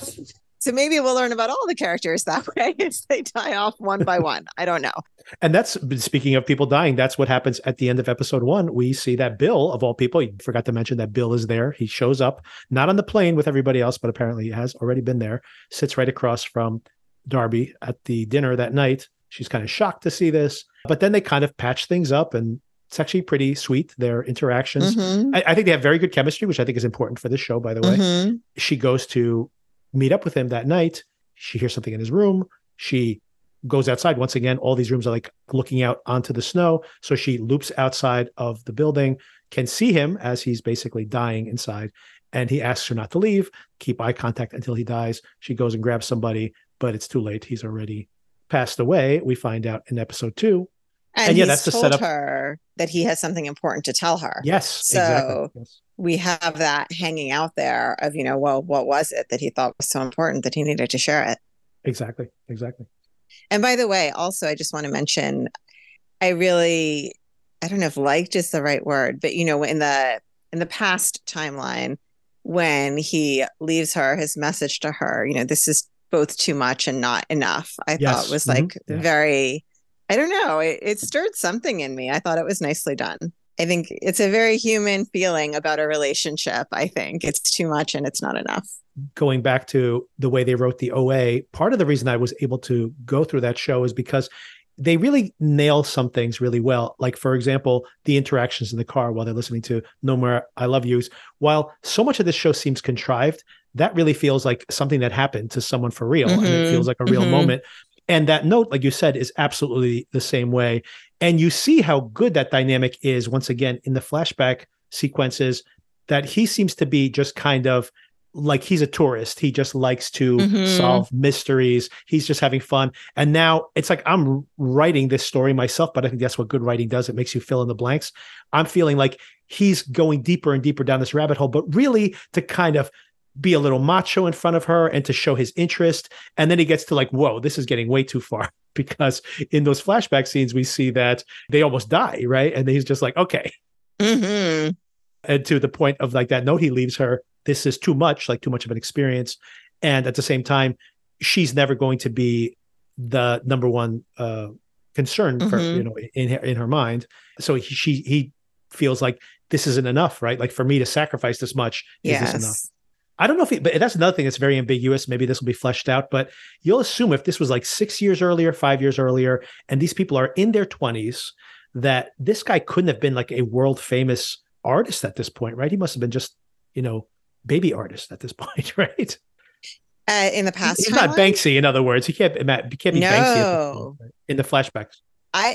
so maybe we'll learn about all the characters that way as they die off one by one. I don't know. And that's, speaking of people dying, that's what happens at the end of episode one. We see that Bill, of all people, you forgot to mention that Bill is there. He shows up, not on the plane with everybody else, but apparently he has already been there, sits right across from Darby at the dinner that night. She's kind of shocked to see this, but then they kind of patch things up, and it's actually pretty sweet, their interactions. I think they have very good chemistry, which I think is important for this show, by the way. She goes to meet up with him that night. She hears something in his room. She goes outside. Once again, all these rooms are like looking out onto the snow. So she loops outside of the building, can see him as he's basically dying inside. And he asks her not to leave, keep eye contact until he dies. She goes and grabs somebody, but it's too late. He's already passed away, we find out in episode two. And yeah, that's the setup. He told her that he has something important to tell her. Yes, so exactly. Yes. We have that hanging out there of, you know, well, what was it that he thought was so important that he needed to share it? Exactly, exactly. And by the way, also, I just want to mention, I really, I don't know if liked is the right word, but, you know, in the past timeline, when he leaves her, his message to her, you know, this is both too much and not enough, I thought was like very... I don't know. It stirred something in me. I thought it was nicely done. I think it's a very human feeling about a relationship. I think it's too much and it's not enough. Going back to the way they wrote the OA, part of the reason I was able to go through that show is because they really nail some things really well. Like, for example, the interactions in the car while they're listening to No More I Love Yous. While so much of this show seems contrived, that really feels like something that happened to someone for real. And it feels like a real moment. And that note, like you said, is absolutely the same way. And you see how good that dynamic is, once again, in the flashback sequences, that he seems to be just kind of like he's a tourist. He just likes to solve mysteries. He's just having fun. And now it's like, I'm writing this story myself, but I think that's what good writing does. It makes you fill in the blanks. I'm feeling like he's going deeper and deeper down this rabbit hole, but really to kind of be a little macho in front of her and to show his interest. And then he gets to like, whoa, this is getting way too far, because in those flashback scenes, we see that they almost die. Right. And he's just like, okay. And to the point of like that note, he leaves her. This is too much, like too much of an experience. And at the same time, she's never going to be the number one concern for, you know, in her mind. So he feels like this isn't enough, right? Like, for me to sacrifice this much, is this enough? I don't know if but that's another thing that's very ambiguous. Maybe this will be fleshed out, but you'll assume if this was like 6 years earlier, 5 years earlier, and these people are in their 20s, that this guy couldn't have been like a world famous artist at this point, right? He must have been just, you know, baby artist at this point, right? In the past, he's not Banksy. In other words, he can't be Banksy at the point, right? In the flashbacks.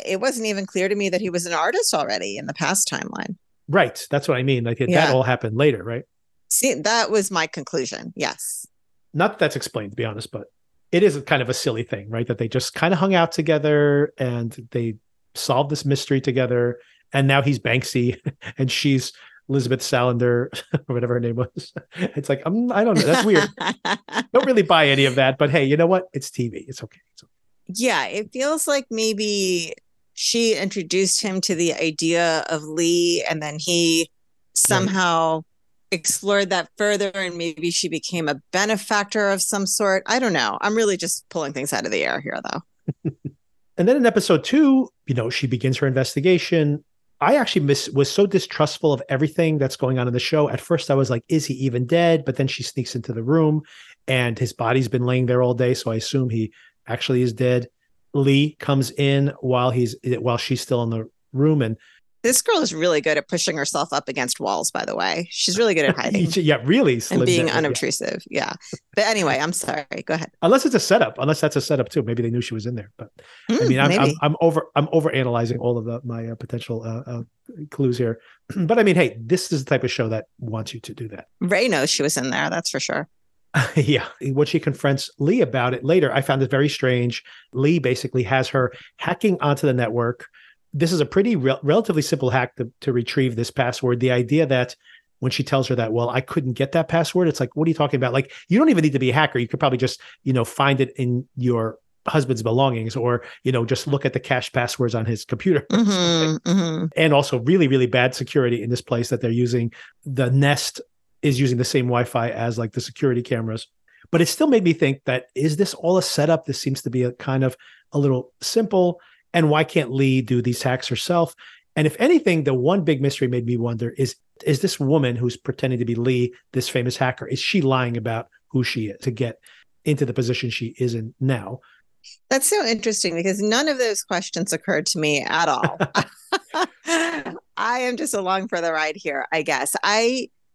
It wasn't even clear to me that he was an artist already in the past timeline. Right, that's what I mean. Like that all happened later, right? See, that was my conclusion. Yes. Not that that's explained, to be honest, but it is kind of a silly thing, right? That they just kind of hung out together and they solved this mystery together. And now he's Banksy and she's Elizabeth Salander or whatever her name was. It's like, I don't know. That's weird. Don't really buy any of that. But hey, you know what? It's TV. It's okay. Yeah. It feels like maybe she introduced him to the idea of Lee, and then he somehow explored that further, and maybe she became a benefactor of some sort. I don't know. I'm really just pulling things out of the air here, though. And then in episode 2, you know, she begins her investigation. I actually was so distrustful of everything that's going on in the show. At first, I was like, is he even dead? But then she sneaks into the room, and his body's been laying there all day, so I assume he actually is dead. Lee comes in while she's still in the room, and this girl is really good at pushing herself up against walls, by the way. She's really good at hiding. Yeah, really. And being unobtrusive. Yeah. But anyway, I'm sorry. Go ahead. Unless that's a setup too. Maybe they knew she was in there. But I mean, I'm overanalyzing all of my potential clues here. But I mean, hey, this is the type of show that wants you to do that. Ray knows she was in there. That's for sure. Yeah. When she confronts Lee about it later, I found it very strange. Lee basically has her hacking onto the network. This is a pretty relatively simple hack to retrieve this password. The idea that when she tells her that, well, I couldn't get that password, it's like, what are you talking about? Like, you don't even need to be a hacker. You could probably just, you know, find it in your husband's belongings, or, you know, just look at the cached passwords on his computer. Mm-hmm, mm-hmm. And also really, really bad security in this place that they're using. The Nest is using the same Wi-Fi as like the security cameras. But it still made me think that, is this all a setup? This seems to be a kind of a little simple. And why can't Lee do these hacks herself? And if anything, the one big mystery made me wonder is this woman who's pretending to be Lee, this famous hacker, is she lying about who she is to get into the position she is in now? That's so interesting, because none of those questions occurred to me at all. I am just along for the ride here, I guess.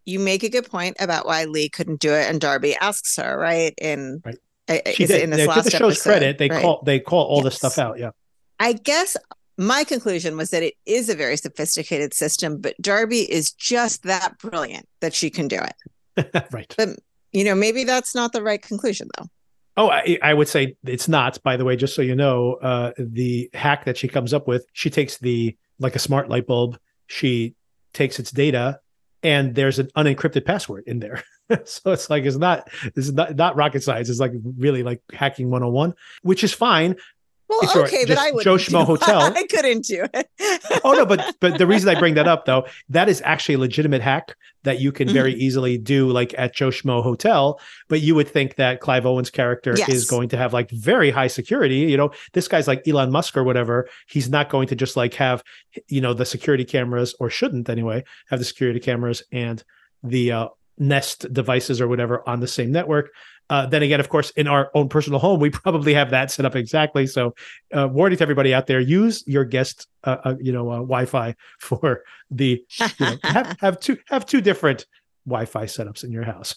You make a good point about why Lee couldn't do it, and Darby asks her, right? Right. She did. In this last episode. To the show's credit, they call all this stuff out, yeah. I guess my conclusion was that it is a very sophisticated system, but Darby is just that brilliant that she can do it. Right. But, you know, maybe that's not the right conclusion, though. Oh, I would say it's not. By the way, just so you know, the hack that she comes up with, she takes like a smart light bulb, she takes its data, and there's an unencrypted password in there. So it's like, this is not rocket science. It's like really like hacking 101, which is fine. Well, it's okay, but I wouldn't Joe Schmo Hotel. I couldn't do it. Oh, no, but the reason I bring that up, though, that is actually a legitimate hack that you can very easily do, like at Joe Schmo Hotel. But you would think that Clive Owen's character is going to have like very high security. You know, this guy's like Elon Musk or whatever. He's not going to just like have, you know, the security cameras, or shouldn't anyway, have the security cameras and the Nest devices or whatever on the same network. Then again, of course, in our own personal home, we probably have that set up exactly. So, warning to everybody out there: use your guest, Wi-Fi for the. You know, have two different Wi-Fi setups in your house.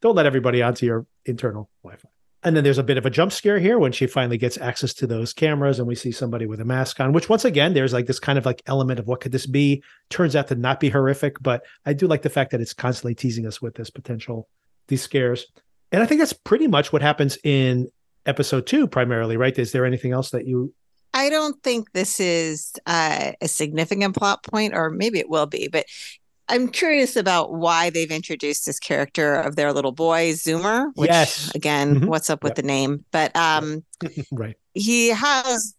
Don't let everybody onto your internal Wi-Fi. And then there's a bit of a jump scare here when she finally gets access to those cameras, and we see somebody with a mask on, which once again, there's like this kind of like element of what could this be? Turns out to not be horrific, but I do like the fact that it's constantly teasing us with this potential, these scares. And I think that's pretty much what happens in episode 2 primarily, right? Is there anything else that you... I don't think this is a significant plot point, or maybe it will be, but I'm curious about why they've introduced this character of their little boy, Zoomer, which, again, what's up with the name? But right. He has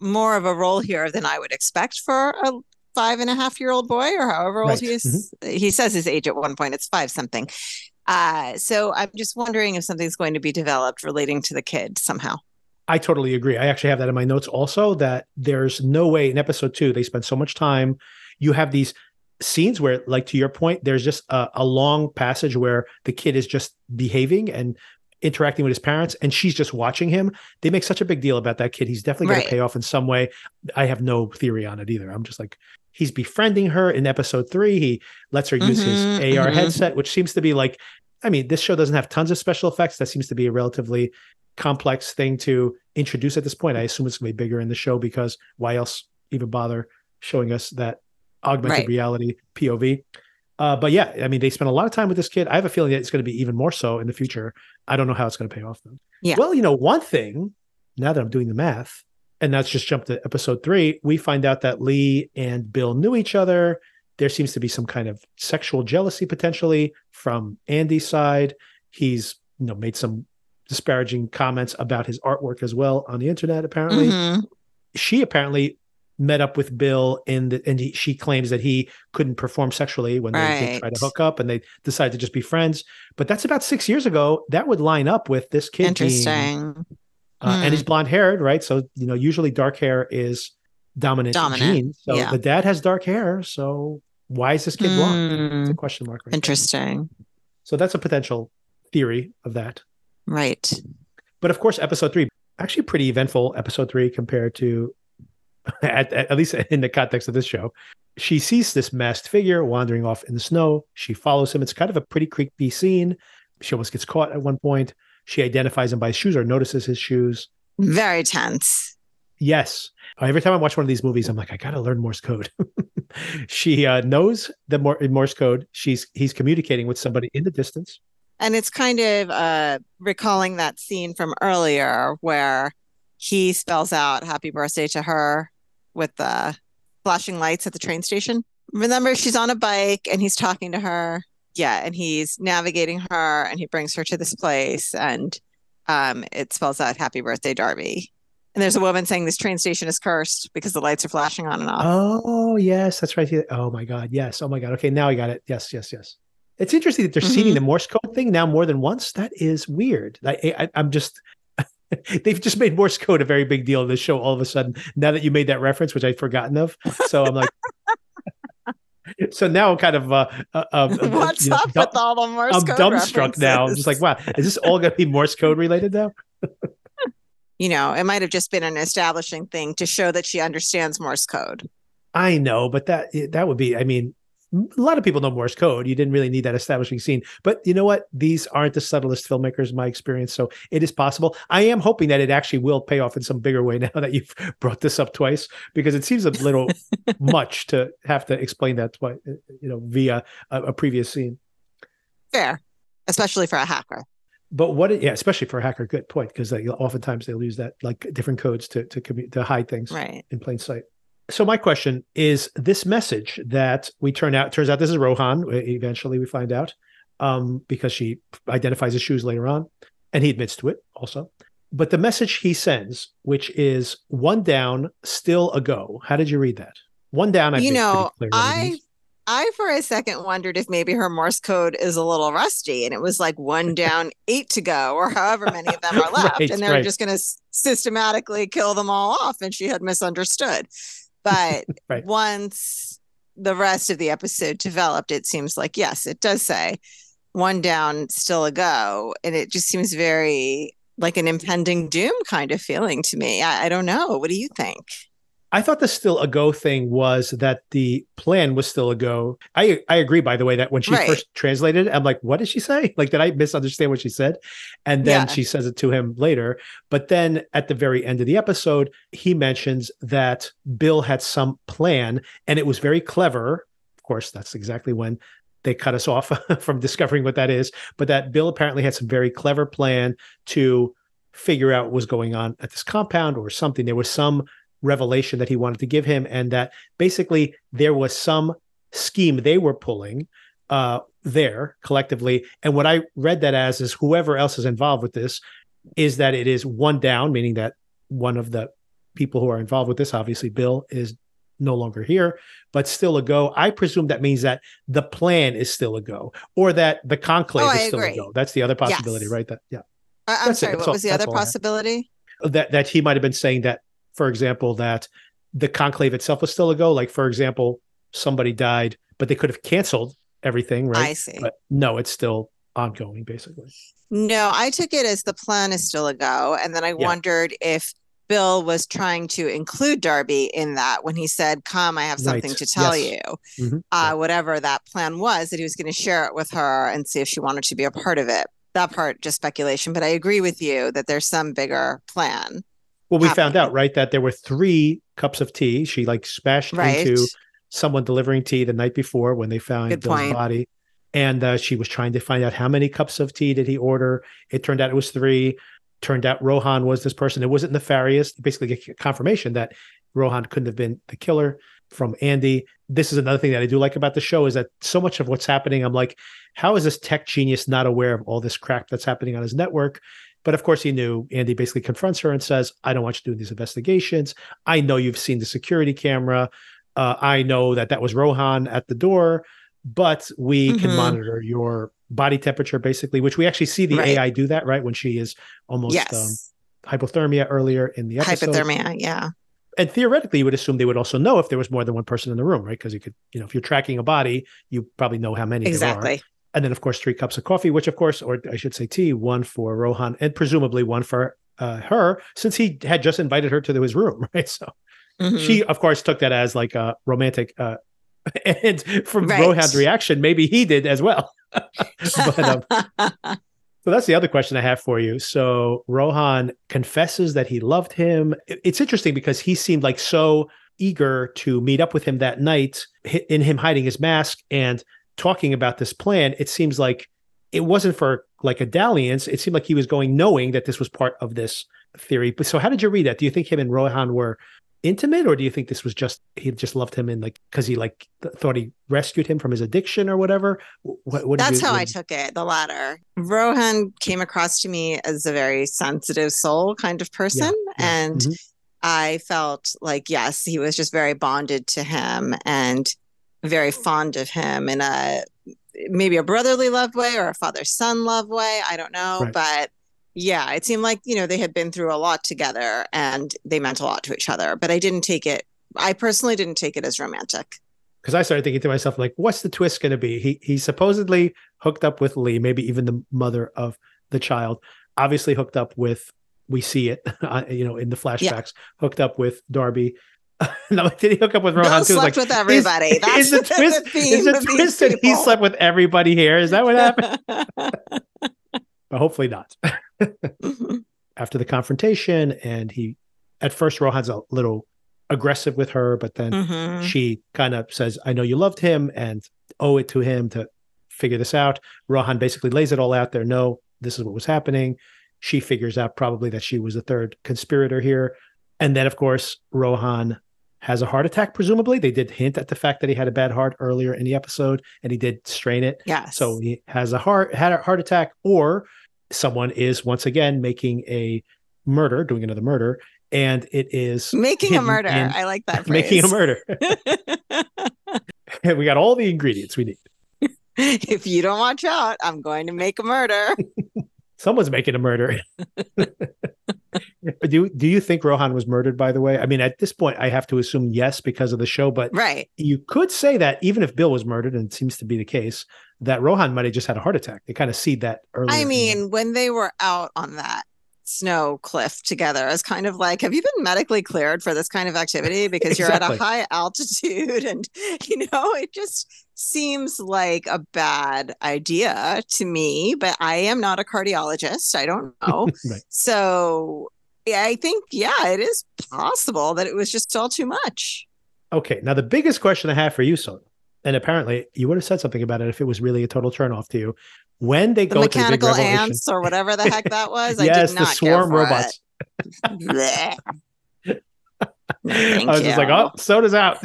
more of a role here than I would expect for a 5.5-year-old boy, or however old he is. Mm-hmm. He says his age at one point. It's 5-something. So I'm just wondering if something's going to be developed relating to the kid somehow. I totally agree. I actually have that in my notes also, that there's no way in episode 2, they spend so much time. You have these scenes where, like, to your point, there's just a long passage where the kid is just behaving and interacting with his parents, and she's just watching him. They make such a big deal about that kid. He's definitely going to pay off in some way. I have no theory on it either. I'm just like, he's befriending her in episode 3. He lets her use his AR headset, which seems to be like, I mean, this show doesn't have tons of special effects. That seems to be a relatively complex thing to introduce at this point. I assume it's going to be bigger in the show, because why else even bother showing us that augmented reality POV? But yeah, I mean, they spent a lot of time with this kid. I have a feeling that it's going to be even more so in the future. I don't know how it's going to pay off, though. Yeah. Well, you know, one thing, now that I'm doing the math, and that's just jumped to episode 3, we find out that Lee and Bill knew each other. There seems to be some kind of sexual jealousy potentially from Andy's side. He's, you know, made some disparaging comments about his artwork as well on the internet, apparently. She apparently met up with Bill and she claims that he couldn't perform sexually when they try to hook up, and they decide to just be friends. But that's about 6 years ago. That would line up with this kid. Interesting. And he's blonde haired, right? So, you know, usually dark hair is dominant genes. So the dad has dark hair. So why is this kid blonde? It's a question mark. Right Interesting. There. So that's a potential theory of that. Right. But of course, episode 3, actually pretty eventful episode 3 compared to, at least in the context of this show. She sees this masked figure wandering off in the snow. She follows him. It's kind of a pretty creepy scene. She almost gets caught at one point. She identifies him by his shoes or notices his shoes. Very tense. Yes. Every time I watch one of these movies, I'm like, I got to learn Morse code. She knows the Morse code. He's communicating with somebody in the distance. And it's kind of recalling that scene from earlier where he spells out happy birthday to her with the flashing lights at the train station. Remember, she's on a bike and he's talking to her. Yeah, and he's navigating her and he brings her to this place and it spells out happy birthday, Darby. And there's a woman saying this train station is cursed because the lights are flashing on and off. Oh, yes, that's right. Oh, my God. Yes. Oh, my God. Okay, now I got it. Yes. It's interesting that they're seeing the Morse code thing now more than once. That is weird. I'm just... They've just made Morse code a very big deal in this show all of a sudden, now that you made that reference, which I'd forgotten of. So I'm like... So now I'm kind of... What's up with all the Morse code references? I'm dumbstruck now. I'm just like, wow, is this all going to be Morse code related now? You know, it might have just been an establishing thing to show that she understands Morse code. I know, but that would be... I mean, a lot of people know Morse code. You didn't really need that establishing scene. But you know what? These aren't the subtlest filmmakers in my experience, so it is possible. I am hoping that it actually will pay off in some bigger way now that you've brought this up twice, because it seems a little much to have to explain that twice, you know, via a previous scene. Fair, especially for a hacker. But especially for a hacker, good point, because oftentimes they'll use that, like, different codes to hide things in plain sight. So my question is, this message that turns out this is Rohan. Eventually we find out because she identifies his shoes later on and he admits to it also. But the message he sends, which is one down, still a go. How did you read that? One down. I for a second wondered if maybe her Morse code is a little rusty and it was like 1 down, 8 to go, or however many of them are left. And they're just going to systematically kill them all off. And she had misunderstood. But once the rest of the episode developed, it seems like, yes, it does say 1 down, still a go. And it just seems very like an impending doom kind of feeling to me. I don't know. What do you think? I thought the still a go thing was that the plan was still a go. I agree, by the way, that when she first translated it, I'm like, what did she say? Like, did I misunderstand what she said? And then she says it to him later. But then at the very end of the episode, he mentions that Bill had some plan and it was very clever. Of course, that's exactly when they cut us off from discovering what that is. But that Bill apparently had some very clever plan to figure out what was going on at this compound or something. There was some revelation that he wanted to give him, and that basically there was some scheme they were pulling there collectively. And what I read that as is whoever else is involved with this is that it is 1 down, meaning that one of the people who are involved with this, obviously Bill, is no longer here, but still a go. I presume that means that the plan is still a go, or that the conclave is still a go. That's the other possibility, right? That I'm sorry, what was the other possibility? That he might have been saying that, for example, that the conclave itself was still a go. Like, for example, somebody died, but they could have canceled everything, right? I see. But no, it's still ongoing, basically. No, I took it as the plan is still a go. And then I wondered if Bill was trying to include Darby in that when he said, come, I have something to tell you, whatever that plan was, that he was going to share it with her and see if she wanted to be a part of it. That part, just speculation. But I agree with you that there's some bigger plan. Well, we found out, right, that there were 3 cups of tea. She smashed into someone delivering tea the night before when they found Bill's body. And she was trying to find out how many cups of tea did he order. It turned out it was 3. Turned out Rohan was this person. It wasn't nefarious. Basically, a confirmation that Rohan couldn't have been the killer from Andy. This is another thing that I do like about the show, is that so much of what's happening, I'm like, how is this tech genius not aware of all this crap that's happening on his network? But of course he knew. Andy basically confronts her and says, I don't want you doing these investigations. I know you've seen the security camera. I know that that was Rohan at the door, but we mm-hmm. can monitor your body temperature, basically, which we actually see the right. AI do that, right? When she is almost hypothermia earlier in the episode. Hypothermia, yeah. And theoretically, you would assume they would also know if there was more than one person in the room, right? Because you could, you know, if you're tracking a body, you probably know how many exactly. there are. And then, of course, 3 cups of coffee, which, of course, or I should say tea, one for Rohan and presumably one for her, since he had just invited her to his room, right? So mm-hmm. she, of course, took that as like a romantic and from right. Rohan's reaction, maybe he did as well. But, so that's the other question I have for you. So Rohan confesses that he loved him. It's interesting because he seemed like so eager to meet up with him that night, in him hiding his mask and talking about this plan. It seems like it wasn't for like a dalliance. It seemed like he was going knowing that this was part of this theory. But so how did you read that? Do you think him and Rohan were intimate, or do you think this was just he just loved him and like because he like thought he rescued him from his addiction or whatever? What that's how I took it, the latter. Rohan came across to me as a very sensitive soul kind of person, and mm-hmm. I felt like yes, he was just very bonded to him and very fond of him in a maybe a brotherly love way or a father-son love way. I don't know, right. but. Yeah, it seemed like, you know, they had been through a lot together and they meant a lot to each other. But I didn't take it. I personally didn't take it as romantic. Because I started thinking to myself, like, what's the twist going to be? He supposedly hooked up with Lee, maybe even the mother of the child, obviously hooked up with, we see it, you know, in the flashbacks, hooked up with Darby. No, did he hook up with Rohan too? Slept like, with everybody. That's the twist. Is the twist that he slept with everybody here? Is that what happened? But hopefully not. mm-hmm. After the confrontation, and he, at first, Rohan's a little aggressive with her, but then mm-hmm. she kind of says, I know you loved him and owe it to him to figure this out. Rohan basically lays it all out there. No, this is what was happening. She figures out probably that she was the third conspirator here. And then, of course, Rohan has a heart attack, presumably. They did hint at the fact that he had a bad heart earlier in the episode, and he did strain it. Yes. So he has had a heart attack, or someone is once again doing another murder, and it is making a murder. I like that phrase. Making a murder. We got all the ingredients we need. If you don't watch out, I'm going to make a murder. Someone's making a murder. Do you think Rohan was murdered, by the way? I mean, at this point, I have to assume yes, because of the show. But right. you could say that even if Bill was murdered, and it seems to be the case, that Rohan might have just had a heart attack. They kind of see that earlier. I mean, when they were out on that snow cliff together, I was kind of like, have you been medically cleared for this kind of activity? Because exactly. you're at a high altitude, and, you know, it just seems like a bad idea to me, but I am not a cardiologist. I don't know. right. So I think, yeah, it is possible that it was just all too much. Okay. Now, the biggest question I have for you, Sona, and apparently you would have said something about it if it was really a total turnoff to you. When they go to the big revelation, ants or whatever the heck that was, yes, I did not the swarm care for robots. It. I was just like, oh, Sona's out.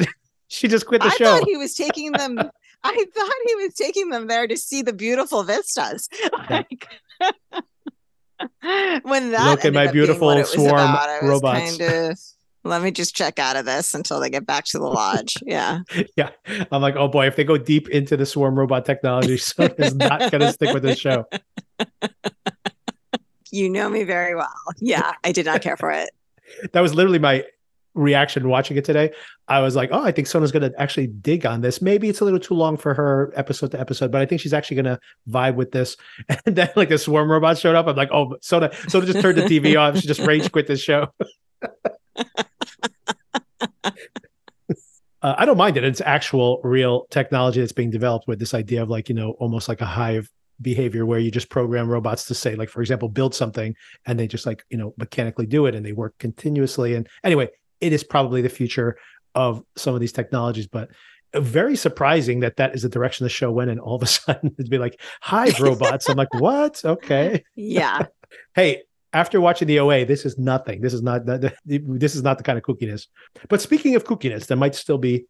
She just quit the show. I thought he was taking them there to see the beautiful vistas. Like, when that look at my beautiful swarm about, robots. Kind of, let me just check out of this until they get back to the lodge. Yeah. Yeah. I'm like, oh boy, if they go deep into the swarm robot technology, Sona is not going to stick with this show. You know me very well. Yeah. I did not care for it. That was literally my reaction watching it today. I was like, oh, I think Sona's going to actually dig on this. Maybe it's a little too long for her episode to episode, but I think she's actually going to vibe with this. And then like the swarm robot showed up. I'm like, oh, Sona just turned the TV off. She just rage quit this show. I don't mind it. It's actual real technology that's being developed with this idea of like, you know, almost like a hive behavior where you just program robots to say, like, for example, build something, and they just like, you know, mechanically do it, and they work continuously. And anyway, it is probably the future of some of these technologies, but very surprising that is the direction the show went. And all of a sudden it'd be like hive robots. I'm like, what? Okay. Yeah. Hey, after watching the OA, this is nothing. This is not the kind of kookiness. But speaking of kookiness, that might still be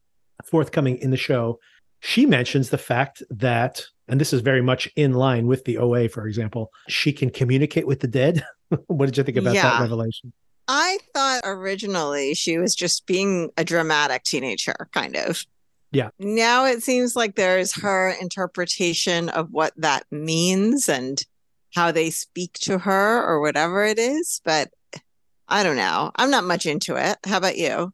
forthcoming in the show. She mentions the fact that and this is very much in line with the OA, for example, she can communicate with the dead. What did you think about that revelation? I thought originally she was just being a dramatic teenager, kind of. Yeah. Now it seems like there's her interpretation of what that means and how they speak to her or whatever it is. But I don't know. I'm not much into it. How about you?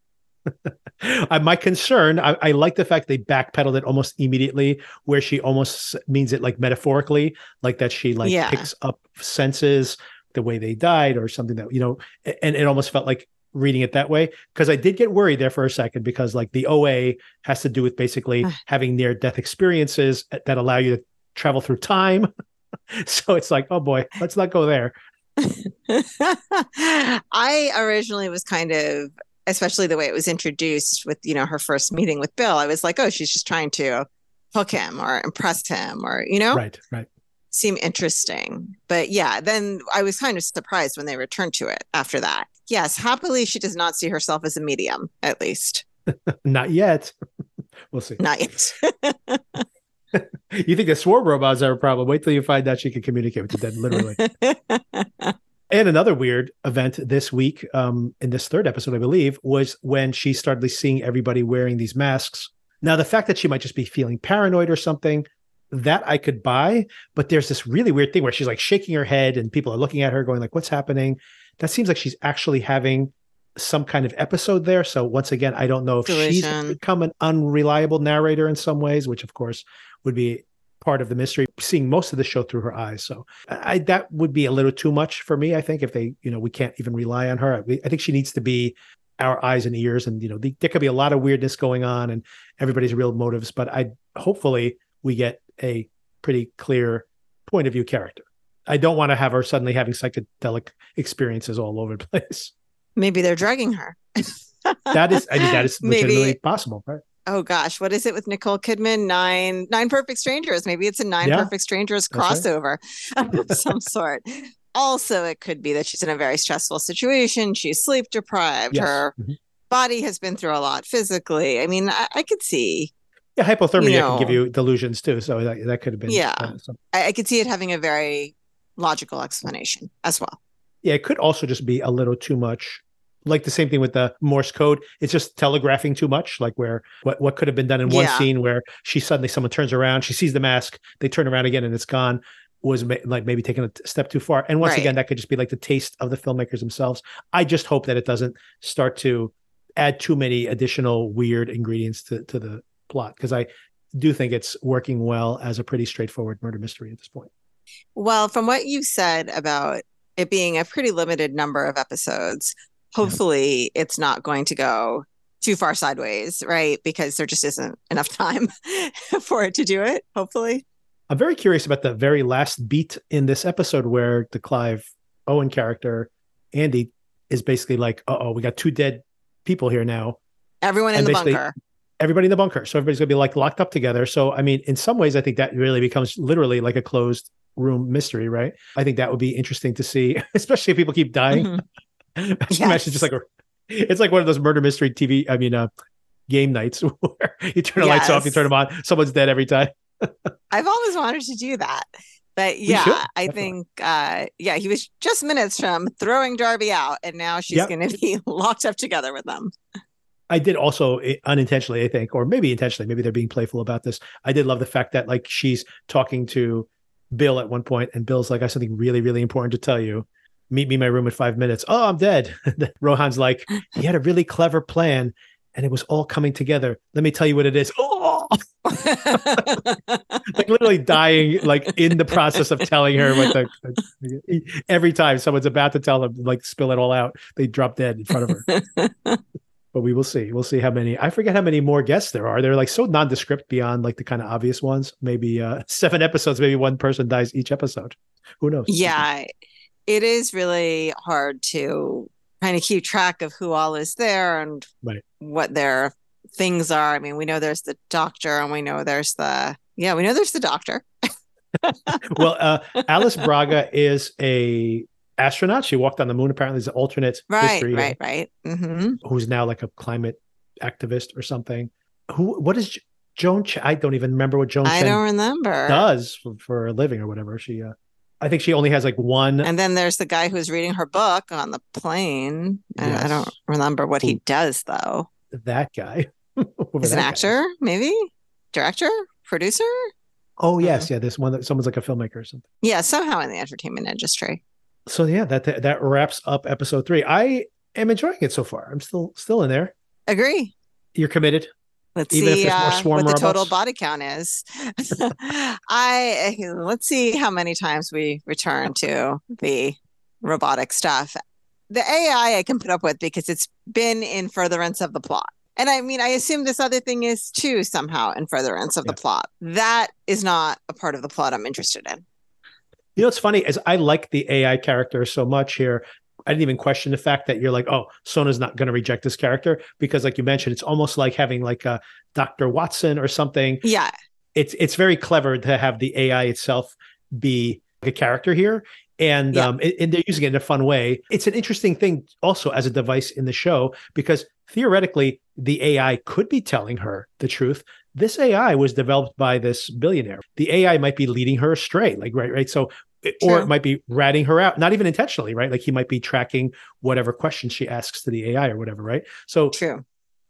My concern, I like the fact they backpedaled it almost immediately, where she almost means it like metaphorically, like that she like picks up senses, the way they died or something that, you know, and it almost felt like reading it that way. Because I did get worried there for a second, because like the OA has to do with basically having near death experiences that allow you to travel through time. So it's like, oh boy, let's not go there. I originally was kind of, especially the way it was introduced with, you know, her first meeting with Bill, I was like, oh, she's just trying to hook him or impress him or, you know, right. Seem interesting. But yeah, then I was kind of surprised when they returned to it after that. Yes, happily, she does not see herself as a medium, at least. Not yet. We'll see. Not yet. You think the swarm robots are a problem? Wait till you find out she can communicate with the dead, literally. And another weird event this week, in this third episode, I believe, was when she started seeing everybody wearing these masks. Now, the fact that she might just be feeling paranoid or something, that I could buy, but there's this really weird thing where she's like shaking her head and people are looking at her going like, what's happening? That seems like she's actually having some kind of episode there. So once again, I don't know if she's become an unreliable narrator in some ways, which of course would be part of the mystery, seeing most of the show through her eyes. So that would be a little too much for me. I think if they, you know, we can't even rely on her. I think she needs to be our eyes and ears, and, you know, there could be a lot of weirdness going on and everybody's real motives, but hopefully we get a pretty clear point of view character. I don't want to have her suddenly having psychedelic experiences all over the place. Maybe they're drugging her. That is legitimately possible, right? Oh gosh, what is it with Nicole Kidman? Nine Perfect Strangers. Maybe it's a Nine Perfect Strangers crossover of some sort. Also, it could be that she's in a very stressful situation. She's sleep deprived. Yes. Her body has been through a lot physically. I mean, I could see. Yeah, hypothermia can give you delusions too. So that could have been. Yeah, I could see it having a very logical explanation as well. Yeah, it could also just be a little too much. Like the same thing with the Morse code. It's just telegraphing too much, like where what could have been done in one scene where she suddenly, someone turns around, she sees the mask, they turn around again and it's gone, was like maybe taking a step too far. And once again, that could just be like the taste of the filmmakers themselves. I just hope that it doesn't start to add too many additional weird ingredients to the plot, because I do think it's working well as a pretty straightforward murder mystery at this point. Well, from what you've said about it being a pretty limited number of episodes, hopefully it's not going to go too far sideways, right? Because there just isn't enough time for it to do it, hopefully. I'm very curious about the very last beat in this episode where the Clive Owen character, Andy, is basically like, uh-oh, we got two dead people here now. Everyone in the bunker. Everybody in the bunker. So everybody's going to be like locked up together. So, I mean, in some ways, I think that really becomes literally like a closed room mystery, right? I think that would be interesting to see, especially if people keep dying. Mm-hmm. Imagine just like it's like one of those murder mystery TV, game nights where you turn the lights off, you turn them on, someone's dead every time. I've always wanted to do that. But I think he was just minutes from throwing Darby out, and now she's going to be locked up together with them. I did also unintentionally, I think, or maybe intentionally, maybe they're being playful about this. I did love the fact that like she's talking to Bill at one point, and Bill's like, I have something really, really important to tell you. Meet me in my room in 5 minutes. Oh, I'm dead. Rohan's like, he had a really clever plan and it was all coming together. Let me tell you what it is. Oh, like literally dying, like in the process of telling her what every time someone's about to tell them, like spill it all out, they drop dead in front of her. But we will see. We'll see how many. I forget how many more guests there are. They're like so nondescript beyond like the kind of obvious ones. Maybe 7 episodes, maybe one person dies each episode. Who knows? Yeah. It is really hard to kind of keep track of who all is there and what their things are. I mean, we know there's the doctor and we know there's the doctor. Well, Alice Braga is a astronaut. She walked on the moon. Apparently is an alternate history. Right. Mm-hmm. Who's now like a climate activist or something. What is Joan Chen, I don't even remember what Joan Chen does for a living or whatever. She, I think she only has like one. And then there's the guy who's reading her book on the plane. And yes. I don't remember what he does though. That guy. He's an actor, guy. Maybe? Director? Producer? Oh, yes. Yeah. This one that someone's like a filmmaker or something. Yeah. Somehow in the entertainment industry. So yeah, that wraps up episode 3. I am enjoying it so far. I'm still in there. Agree. You're committed. Let's even see what the total body count is. Let's see how many times we return to the robotic stuff. The AI I can put up with because it's been in furtherance of the plot. And I mean, I assume this other thing is too somehow in furtherance of the plot. That is not a part of the plot I'm interested in. You know, what's funny is I like the AI character so much here. I didn't even question the fact that you're like, oh, Sona's not going to reject this character because, like you mentioned, it's almost like having like a Dr. Watson or something. Yeah. It's very clever to have the AI itself be a character here. And and they're using it in a fun way. It's an interesting thing also as a device in the show because theoretically the AI could be telling her the truth. This AI was developed by this billionaire. The AI might be leading her astray, like right. So, or it might be ratting her out, not even intentionally, right? Like he might be tracking whatever questions she asks to the AI or whatever, right? So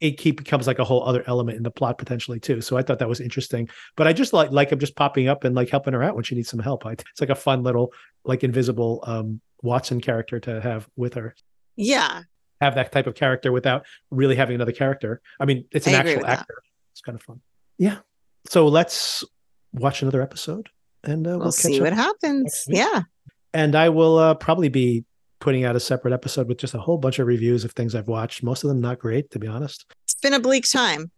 it becomes like a whole other element in the plot potentially too. So I thought that was interesting, but I just like I'm just popping up and like helping her out when she needs some help. It's like a fun little like invisible Watson character to have with her. Yeah. Have that type of character without really having another character. I mean, it's an actual actor. That. It's kind of fun. Yeah. So let's watch another episode and we'll see what happens. Yeah. And I will probably be putting out a separate episode with just a whole bunch of reviews of things I've watched. Most of them not great, to be honest. It's been a bleak time.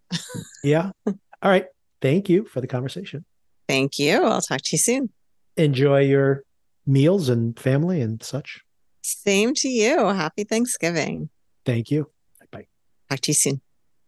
Yeah. All right. Thank you for the conversation. Thank you. I'll talk to you soon. Enjoy your meals and family and such. Same to you. Happy Thanksgiving. Thank you. Bye. Talk to you soon.